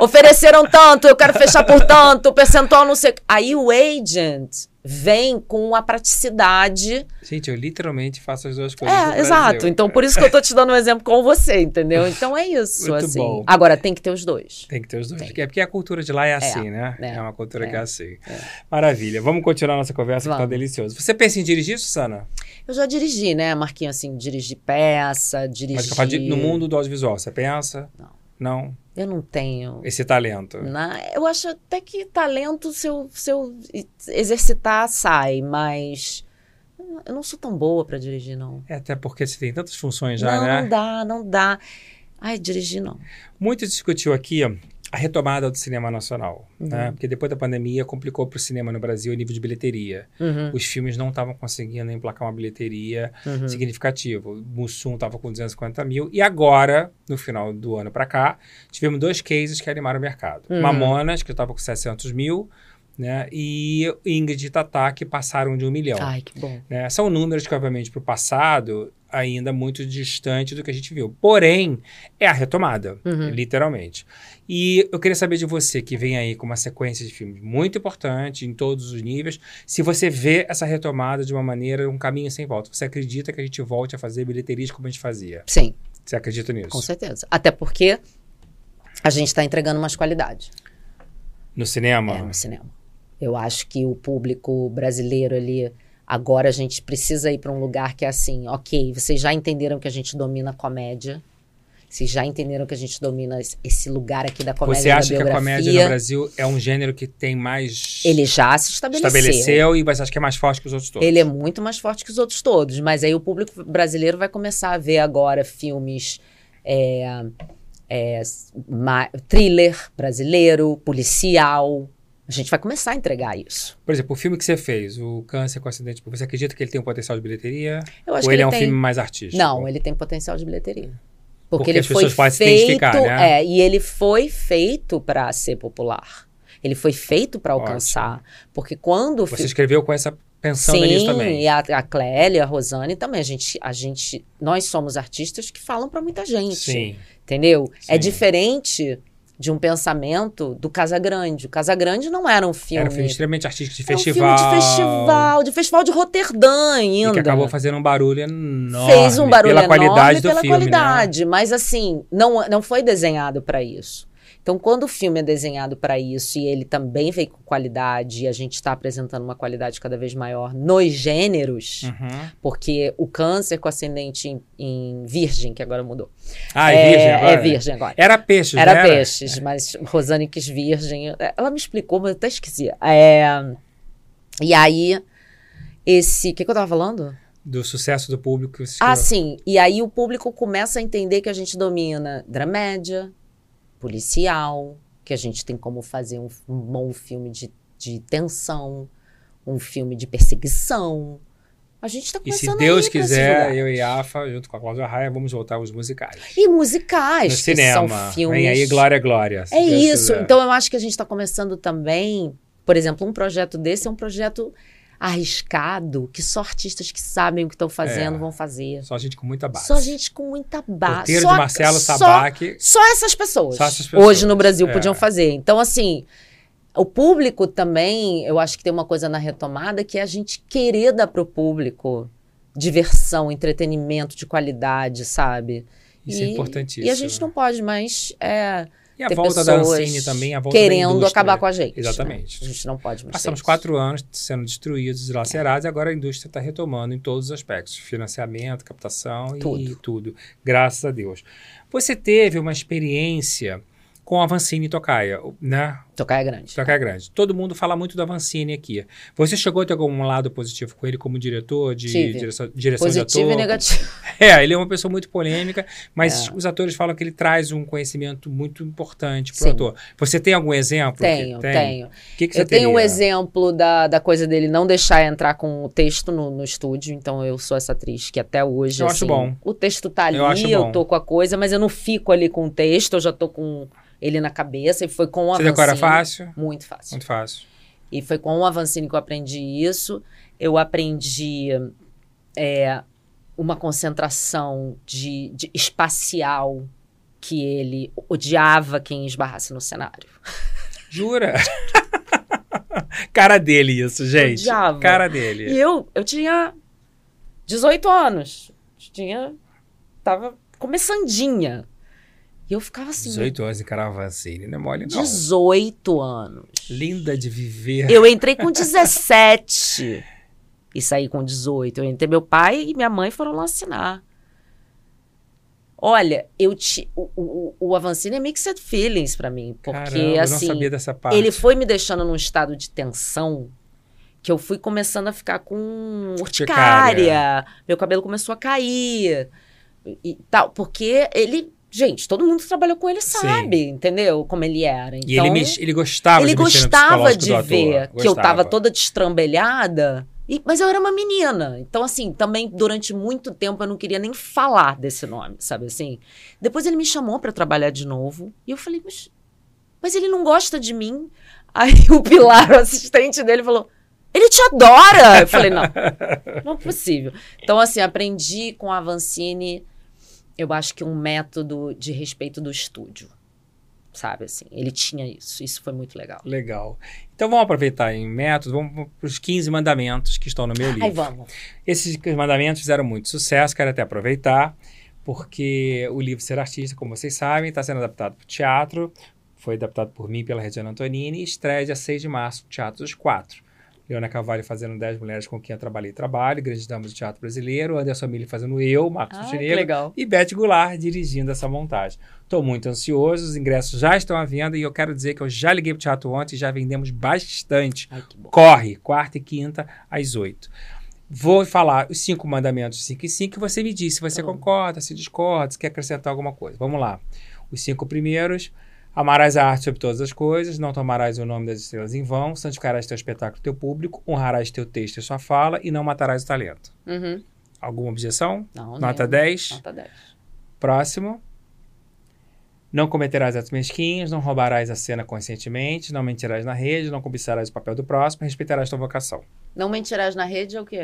ofereceram tanto, eu quero fechar por tanto, percentual não sei... Aí o agent vem com a praticidade... Gente, eu literalmente faço as duas coisas. É, exato. Brasil. Então, por isso que eu tô te dando um exemplo com você, entendeu? Então, é isso, muito assim. Bom. Agora, tem que ter os dois. Tem que ter os dois. Tem. É porque a cultura de lá é assim, é, né? É, é uma cultura é, que é assim. É. Maravilha. Vamos continuar nossa conversa, vamos. Que tá deliciosa. Você pensa em dirigir, Suzana? Eu já dirigi, né, Marquinho? Assim, dirigi peça, dirigi... Mas de, no mundo do audiovisual, você pensa? Não. Não? Eu não tenho... Esse talento. Na, eu acho até que talento, se eu, se eu exercitar, sai. Mas eu não sou tão boa para dirigir, não. É, até porque você tem tantas funções já, não, né? Não dá, não dá. Ai, dirigir, não. Muito discutiu aqui a retomada do cinema nacional. Uhum. Né? Porque depois da pandemia, complicou para o cinema no Brasil o nível de bilheteria. Uhum. Os filmes não estavam conseguindo emplacar uma bilheteria uhum. significativa. O Mussum estava com duzentos e cinquenta mil. E agora, no final do ano para cá, tivemos dois cases que animaram o mercado. Uhum. Mamonas, que estava com seiscentos mil. Né? E Ingrid e Tatá, que passaram de um milhão. Ai, que bom. Né? São números que, obviamente, para o passado... ainda muito distante do que a gente viu. Porém, é a retomada, uhum. literalmente. E eu queria saber de você, que vem aí com uma sequência de filmes muito importante, em todos os níveis, se você vê essa retomada de uma maneira, um caminho sem volta. Você acredita que a gente volte a fazer bilheterias como a gente fazia? Sim. Você acredita nisso? Com certeza. Até porque a gente está entregando mais qualidade. No cinema? É, no cinema. Eu acho que o público brasileiro ali... Agora a gente precisa ir para um lugar que é assim, ok, vocês já entenderam que a gente domina a comédia, vocês já entenderam que a gente domina esse lugar aqui da comédia. Você acha que a comédia no Brasil é um gênero que tem mais... Ele já se estabeleceu. Estabeleceu, e você acha que é mais forte que os outros todos? Ele é muito mais forte que os outros todos, mas aí o público brasileiro vai começar a ver agora filmes... É, é, thriller brasileiro, policial... A gente vai começar a entregar isso. Por exemplo, o filme que você fez, o Câncer com Acidente, você acredita que ele tem um potencial de bilheteria? Eu acho ou que ele é um tem... filme mais artístico? Não, ele tem potencial de bilheteria. Porque, Porque ele as foi pessoas feito, podem se identificar, né? É, e ele foi feito para ser popular. Ele foi feito para alcançar. Ótimo. Porque quando... Você fi... escreveu com essa pensando Sim, nisso também. Sim, e a, a Clélia, a Rosane também. A gente, a gente, nós somos artistas que falam para muita gente. Sim. Entendeu? Sim. É diferente... de um pensamento do Casagrande. O Casagrande não era um filme... Era um filme extremamente artístico, de festival. Era um filme de festival, de festival de Roterdã ainda. E que acabou fazendo um barulho enorme. Fez um barulho enorme pela qualidade do filme. Pela qualidade, né? Mas assim, não, não foi desenhado para isso. Então, quando o filme é desenhado para isso e ele também vem com qualidade, e a gente está apresentando uma qualidade cada vez maior nos gêneros, uhum. porque o Câncer com Ascendente em, em Virgem, que agora mudou. Ah, é Virgem agora? É Virgem agora. Era Peixes, né? Era, era Peixes, mas Rosane quis Virgem. Ela me explicou, mas eu até esqueci. É, e aí, esse... O que, que eu estava falando? do sucesso do público. Ah, sim. E aí o público começa a entender que a gente domina dramédia, policial, que a gente tem como fazer um, um bom filme de, de tensão, um filme de perseguição. A gente tá começando a E se Deus quiser, eu e Afa, junto com a Cláudia Raia, vamos voltar aos musicais. E musicais, no que cinema. São filmes... Vem aí, Glória, Glória. É isso. Quiser. Então eu acho que a gente está começando também... Por exemplo, um projeto desse é um projeto arriscado, que só artistas que sabem o que estão fazendo é, vão fazer. Só gente com muita base. Só gente com muita base. Roteiro só, de Marcelo Sabac. Só, só essas pessoas. Só essas pessoas. Hoje no Brasil é. podiam fazer. Então, assim... O público também, eu acho que tem uma coisa na retomada que é a gente querer dar pro público diversão, entretenimento de qualidade, sabe? Isso e, é importantíssimo. E a gente não pode mais é, e a ter volta da Avancini também, a volta querendo da acabar com a gente. Exatamente. Né? A gente não pode mais. Passamos quatro anos sendo destruídos, dilacerados, é. e agora a indústria está retomando em todos os aspectos. Financiamento, captação tudo. e tudo. Graças a Deus. Você teve uma experiência... com a Avancini Tocaia, né? Tocaia Grande. Tocaia Grande. Todo mundo fala muito da Avancini aqui. Você chegou a ter algum lado positivo com ele como diretor, de direção, direção de ator? Positivo e negativo. É, ele é uma pessoa muito polêmica, mas é. os atores falam que ele traz um conhecimento muito importante para o ator. Você tem algum exemplo? Tenho, tem? tenho. O que que você Eu teria? tenho um exemplo da, da coisa dele não deixar entrar com o texto no, no estúdio, então eu sou essa atriz que até hoje... Eu assim, acho bom. O texto tá ali, eu, acho eu tô com a coisa, mas eu não fico ali com o texto, eu já tô com... ele na cabeça e foi com o Avancini. Você decora fácil? Muito fácil. Muito fácil. E foi com o Avancini que eu aprendi isso. Eu aprendi é, uma concentração de, de espacial que ele odiava quem esbarrasse no cenário. Jura? Cara dele isso, gente. Odiava. Cara dele. E eu, eu tinha dezoito anos. Tinha... Tava começandinha. E eu ficava assim... dezoito anos encarava a Avancini, não é mole não. dezoito anos. Linda de viver. Eu entrei com dezessete e saí com dezoito. Eu entrei, meu pai e minha mãe foram lá assinar. Olha, eu te, o, o, o Avancini é mixed feelings pra mim. Porque Caramba, assim... eu não sabia dessa parte. Ele foi me deixando num estado de tensão que eu fui começando a ficar com urticária. Meu cabelo começou a cair e tal. Porque ele... Gente, todo mundo que trabalhou com ele sabe, Sim. entendeu? Como ele era. Então, e ele, me, ele gostava ele de mexer no psicológico do ator. Ele gostava de ver que eu tava toda destrambelhada, e, mas eu era uma menina. Então, assim, também durante muito tempo eu não queria nem falar desse nome, sabe assim? Depois ele me chamou pra trabalhar de novo e eu falei, mas, mas ele não gosta de mim? Aí o Pilar, o assistente dele, falou, ele te adora! Eu falei, não, não é possível. Então, assim, aprendi com a Avancini... Eu acho que um método de respeito do estúdio, sabe assim? Ele tinha isso, isso foi muito legal. Legal. Então vamos aproveitar em método, vamos para os quinze mandamentos que estão no meu livro. Aí vamos. Esses mandamentos fizeram muito sucesso, quero até aproveitar, porque o livro Ser Artista, como vocês sabem, está sendo adaptado para o teatro, foi adaptado por mim pela Regiane Antonini, e estreia dia seis de março no Teatro dos Quatro. Leona Carvalho fazendo dez Mulheres com Quem Eu Trabalhei Trabalho, Grandes Damas do Teatro Brasileiro, Anderson Mille fazendo Eu, Marcos Montenegro, e Beth Goulart dirigindo essa montagem. Estou muito ansioso, os ingressos já estão à venda e eu quero dizer que eu já liguei para o teatro ontem e já vendemos bastante. Ai, que bom. Corre, quarta e quinta às oito. Vou falar os cinco mandamentos, cinco e cinco, e você me diz se você tá concorda, se discorda, se quer acrescentar alguma coisa. Vamos lá. Os cinco primeiros... Amarás a arte sobre todas as coisas, não tomarás o nome das estrelas em vão, santificarás teu espetáculo, teu público, honrarás teu texto e sua fala e não matarás o talento. Uhum. Alguma objeção? Não, Nota não. dez? Nota dez. Próximo. Não cometerás atos mesquinhos, não roubarás a cena conscientemente, não mentirás na rede, não cobiçarás o papel do próximo, respeitarás tua vocação. Não mentirás na rede é o quê?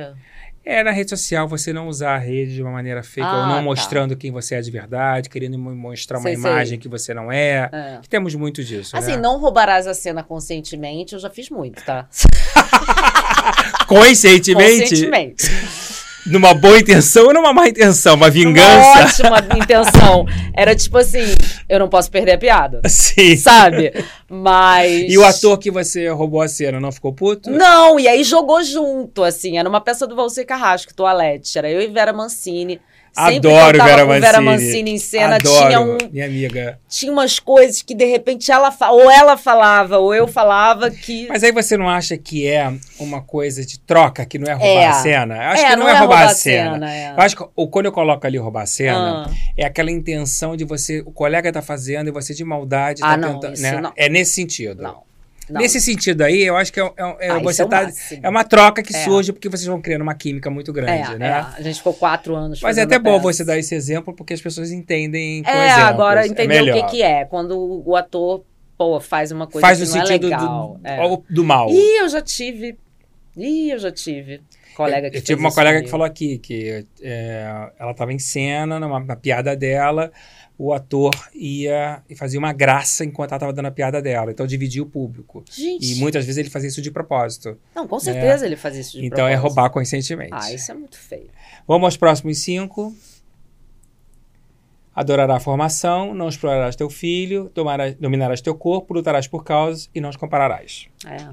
É, na rede social, você não usar a rede de uma maneira fake, ah, ou não tá. mostrando quem você é de verdade, querendo mostrar uma sei, imagem sei. que você não é. é. Que temos muito disso, Assim, né? não roubarás a cena conscientemente, eu já fiz muito, tá? Conscientemente? Conscientemente. Numa boa intenção ou numa má intenção? Uma vingança? Uma ótima intenção. Era tipo assim, eu não posso perder a piada. Sim. Sabe? Mas... E o ator que você roubou a cena não ficou puto? Não, e aí jogou junto, assim. Era uma peça do Valsir Carrasco, Toalete. Era eu e Vera Mancini. Sempre Adoro que eu tava Vera, com Vera Mancini em cena, Adoro, tinha um, minha amiga. Tinha umas coisas que de repente ela ou ela falava ou eu falava que... Mas aí você não acha que é uma coisa de troca, que não é roubar é. a cena? Eu acho é, que não, não é, é roubar, roubar a cena. A cena é. Eu acho que quando eu coloco ali roubar a cena, ah. é aquela intenção de você, o colega tá fazendo e você de maldade ah, tá não, tentando, né? Não. É nesse sentido. Não. Não. Nesse sentido aí, eu acho que é, é, ah, você é, tá, é uma troca que é. surge porque vocês vão criando uma química muito grande, é, né? É. A gente ficou quatro anos Mas é até bom peça. você dar esse exemplo porque as pessoas entendem com é, exemplos. Agora entender é o que, que é. Quando o ator pô, faz uma coisa faz que no não sentido é legal. Do, é. do mal. Ih, eu já tive. Ih, eu já tive. Colega que eu, eu tive uma colega comigo. que falou aqui que é, ela estava em cena, numa, na piada dela, o ator ia e fazia uma graça enquanto ela estava dando a piada dela. Então, dividia o público. Gente. E muitas vezes ele fazia isso de propósito. Não, com certeza né? ele fazia isso de então, propósito. Então, é roubar conscientemente. Ah, isso é muito feio. Vamos aos próximos cinco. Adorará a formação, não explorarás teu filho, domarás, dominarás teu corpo, lutarás por causas e não os compararás. É.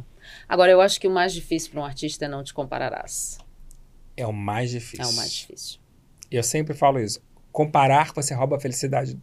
Agora, eu acho que o mais difícil para um artista é não te compararás. É o mais difícil. É o mais difícil. Eu sempre falo isso. Comparar, você rouba a felicidade,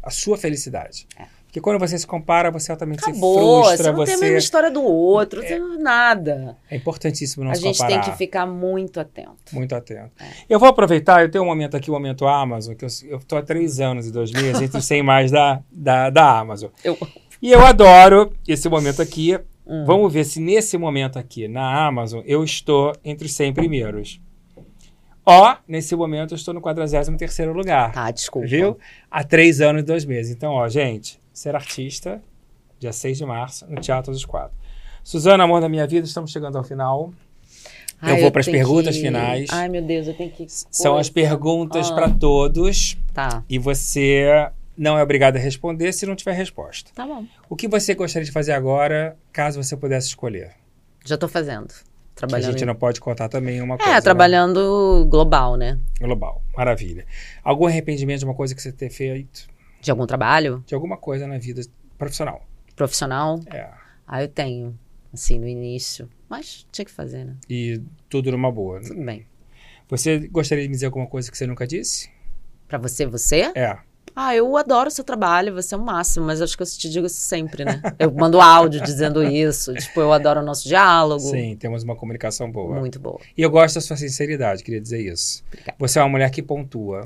a sua felicidade. É. Porque quando você se compara, você altamente Acabou, se frustra. Você não você... tem a mesma história do outro, é, não tem nada. É importantíssimo não a se comparar. A gente tem que ficar muito atento. Muito atento. É. Eu vou aproveitar, eu tenho um momento aqui, o um momento Amazon, que eu estou há três anos e dois meses entre os cem mais da, da, da Amazon. Eu... E eu adoro esse momento aqui. Hum. Vamos ver se nesse momento aqui, na Amazon, eu estou entre os cem primeiros. Ó, nesse momento eu estou no quadragésimo terceiro lugar. Ah, desculpa. Viu? Há três anos e dois meses. Então, ó, gente, ser artista, dia seis de março, no Teatro dos Quatro. Suzana, amor da minha vida, estamos chegando ao final. Ai, eu vou eu para as perguntas que... finais. Ai, meu Deus, eu tenho que... São Coisa. as perguntas ah. para todos. Tá. E você... Não é obrigado a responder se não tiver resposta. Tá bom. O que você gostaria de fazer agora, caso você pudesse escolher? Já estou fazendo. Trabalhando. Que a gente em... não pode contar também uma é, coisa. É, trabalhando né? global, né? Global. Maravilha. Algum arrependimento de uma coisa que você ter feito? De algum trabalho? De alguma coisa na vida profissional. Profissional? É. Ah, eu tenho. Assim, no início. Mas tinha que fazer, né? E tudo numa boa. Né? Tudo bem. Você gostaria de me dizer alguma coisa que você nunca disse? Pra você, você? É. Ah, eu adoro o seu trabalho, você é o máximo, mas acho que eu te digo isso sempre, né? Eu mando áudio dizendo isso, tipo, eu adoro o nosso diálogo. Sim, temos uma comunicação boa. Muito boa. E eu gosto da sua sinceridade, queria dizer isso. Obrigada. Você é uma mulher que pontua.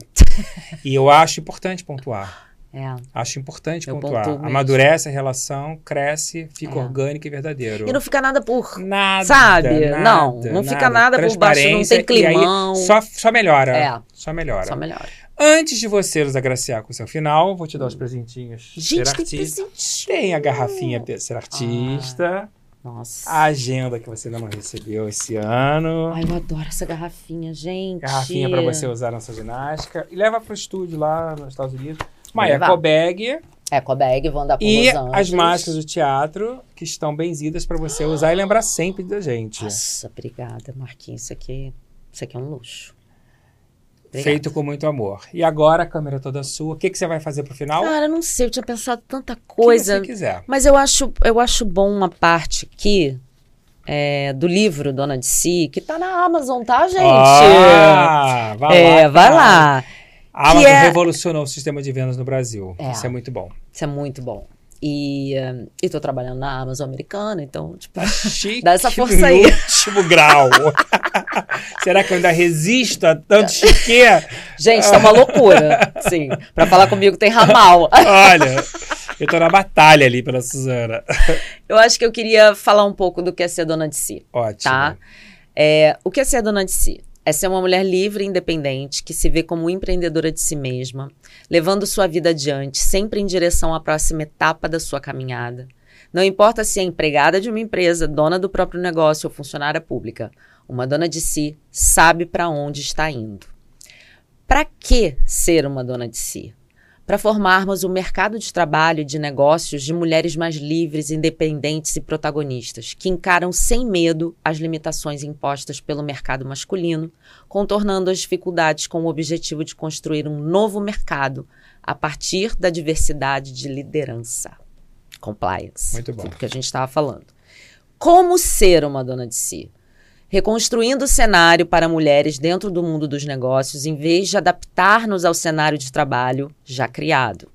E eu acho importante pontuar. É. Acho importante eu pontuar. Amadurece a relação, cresce, fica é. orgânico e verdadeiro. E não fica nada por... Nada. Sabe? Nada, não, não nada. fica nada por baixo, não tem climão. E aí só, só melhora. É. Só melhora. Só melhora. Antes de você nos agraciar com o seu final, vou te dar os presentinhos. Gente, ser artista. Tem, tem a garrafinha Ser Artista. Ah, nossa. A agenda que você ainda não recebeu esse ano. Ai, eu adoro essa garrafinha, gente. Garrafinha para você usar na sua ginástica. E leva para o estúdio lá nos Estados Unidos. Uma ecobag. Ecobag, vou andar por Los Angeles. E as máscaras do teatro, que estão benzidas para você ah. usar e lembrar sempre da gente. Nossa, obrigada, Marquinhos. Isso aqui, isso aqui é um luxo. Obrigada. Feito com muito amor. E agora a câmera toda sua. O que, que você vai fazer pro final? Cara, não sei. Eu tinha pensado tanta coisa. O que você quiser. Mas eu acho, eu acho bom uma parte aqui é, do livro Dona de Si, que tá na Amazon, tá, gente? Ah, vai é, lá. É, vai lá. A Amazon é... revolucionou o sistema de vendas no Brasil. É. Isso é muito bom. Isso é muito bom. E eu tô trabalhando na Amazon americana, então, tipo, Chique dá essa força aí. Último grau. Será que eu ainda resisto a tanto chiqueira? Gente, tá uma loucura. Sim, pra falar comigo tem ramal. Olha, eu tô na batalha ali pela Suzana. Eu acho que eu queria falar um pouco do que é ser dona de si. Ótimo. Tá? É, o que é ser dona de si? É ser uma mulher livre e independente, que se vê como empreendedora de si mesma, levando sua vida adiante, sempre em direção à próxima etapa da sua caminhada. Não importa se é empregada de uma empresa, dona do próprio negócio ou funcionária pública, uma dona de si sabe para onde está indo. Para que ser uma dona de si? Para formarmos um mercado de trabalho e de negócios de mulheres mais livres, independentes e protagonistas, que encaram sem medo as limitações impostas pelo mercado masculino, contornando as dificuldades com o objetivo de construir um novo mercado a partir da diversidade de liderança. Compliance. Muito bom. Tudo que a gente estava falando. Como ser uma dona de si? reconstruindo o cenário para mulheres dentro do mundo dos negócios em vez de adaptar-nos ao cenário de trabalho já criado,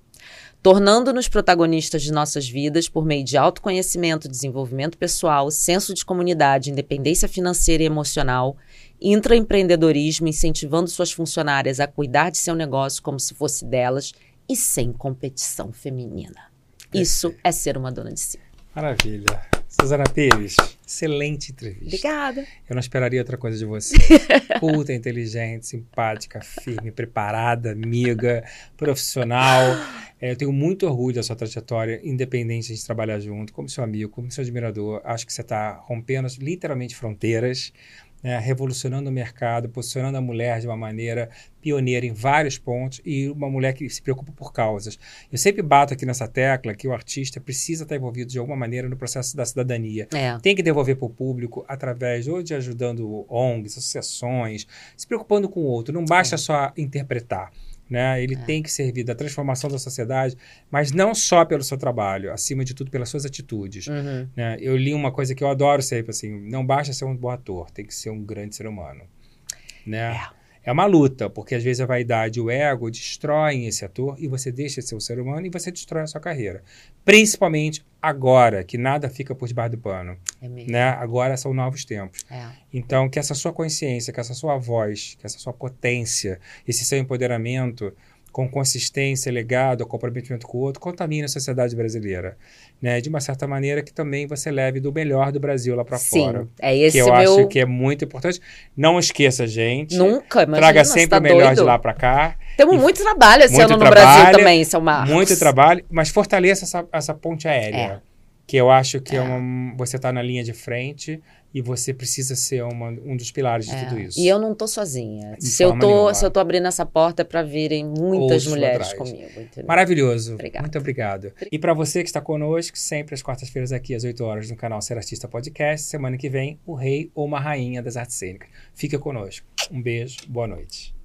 tornando-nos protagonistas de nossas vidas por meio de autoconhecimento, desenvolvimento pessoal, senso de comunidade, independência financeira e emocional, intraempreendedorismo, incentivando suas funcionárias a cuidar de seu negócio como se fosse delas e sem competição feminina. Isso é ser uma dona de si. Maravilha. Suzana Pires, excelente entrevista. Obrigada. Eu não esperaria outra coisa de você. Culta, inteligente, simpática, firme, preparada, amiga, profissional. É, eu tenho muito orgulho da sua trajetória, independente de trabalhar junto, como seu amigo, como seu admirador. Acho que você está rompendo literalmente fronteiras, né, revolucionando o mercado, posicionando a mulher de uma maneira pioneira em vários pontos e uma mulher que se preocupa por causas. Eu sempre bato aqui nessa tecla que o artista precisa estar envolvido de alguma maneira no processo da cidadania. É. Tem que devolver para o público através ou de ajudando O N Gs, associações, se preocupando com o outro. Não basta é. só interpretar. Né? Ele é. tem que servir da transformação da sociedade, mas não só pelo seu trabalho, acima de tudo pelas suas atitudes. Uhum. Né? Eu li uma coisa que eu adoro sempre, assim, não basta ser um bom ator, tem que ser um grande ser humano. Né? É. É uma luta, porque às vezes a vaidade e o ego destroem esse ator e você deixa de ser um ser humano e você destrói a sua carreira. Principalmente agora, que nada fica por debaixo do pano. É mesmo. Né? Agora são novos tempos. É. Então, que essa sua consciência, que essa sua voz, que essa sua potência, esse seu empoderamento com consistência, legado, comprometimento com o outro, contamina a sociedade brasileira. Né? De uma certa maneira que também você leve do melhor do Brasil lá para fora. Sim, é esse meu... Que eu meu... acho que é muito importante. Não esqueça, gente. Nunca, imagina. Traga sempre tá o melhor doido. de lá para cá. Temos e... muito trabalho esse muito ano no trabalho, Brasil também, São Marcos. Muito trabalho, mas fortaleça essa, essa ponte aérea. É. Que eu acho que é. É uma, você está na linha de frente e você precisa ser uma, um dos pilares é. de tudo isso. E eu não estou sozinha. Se eu estou abrindo essa porta é para virem muitas Outros mulheres comigo. Entendeu? Maravilhoso. Obrigada. Muito obrigado. E para você que está conosco, sempre às quartas-feiras aqui, às oito horas, no canal Ser Artista Podcast. Semana que vem, o rei ou uma rainha das artes cênicas. Fica conosco. Um beijo, boa noite.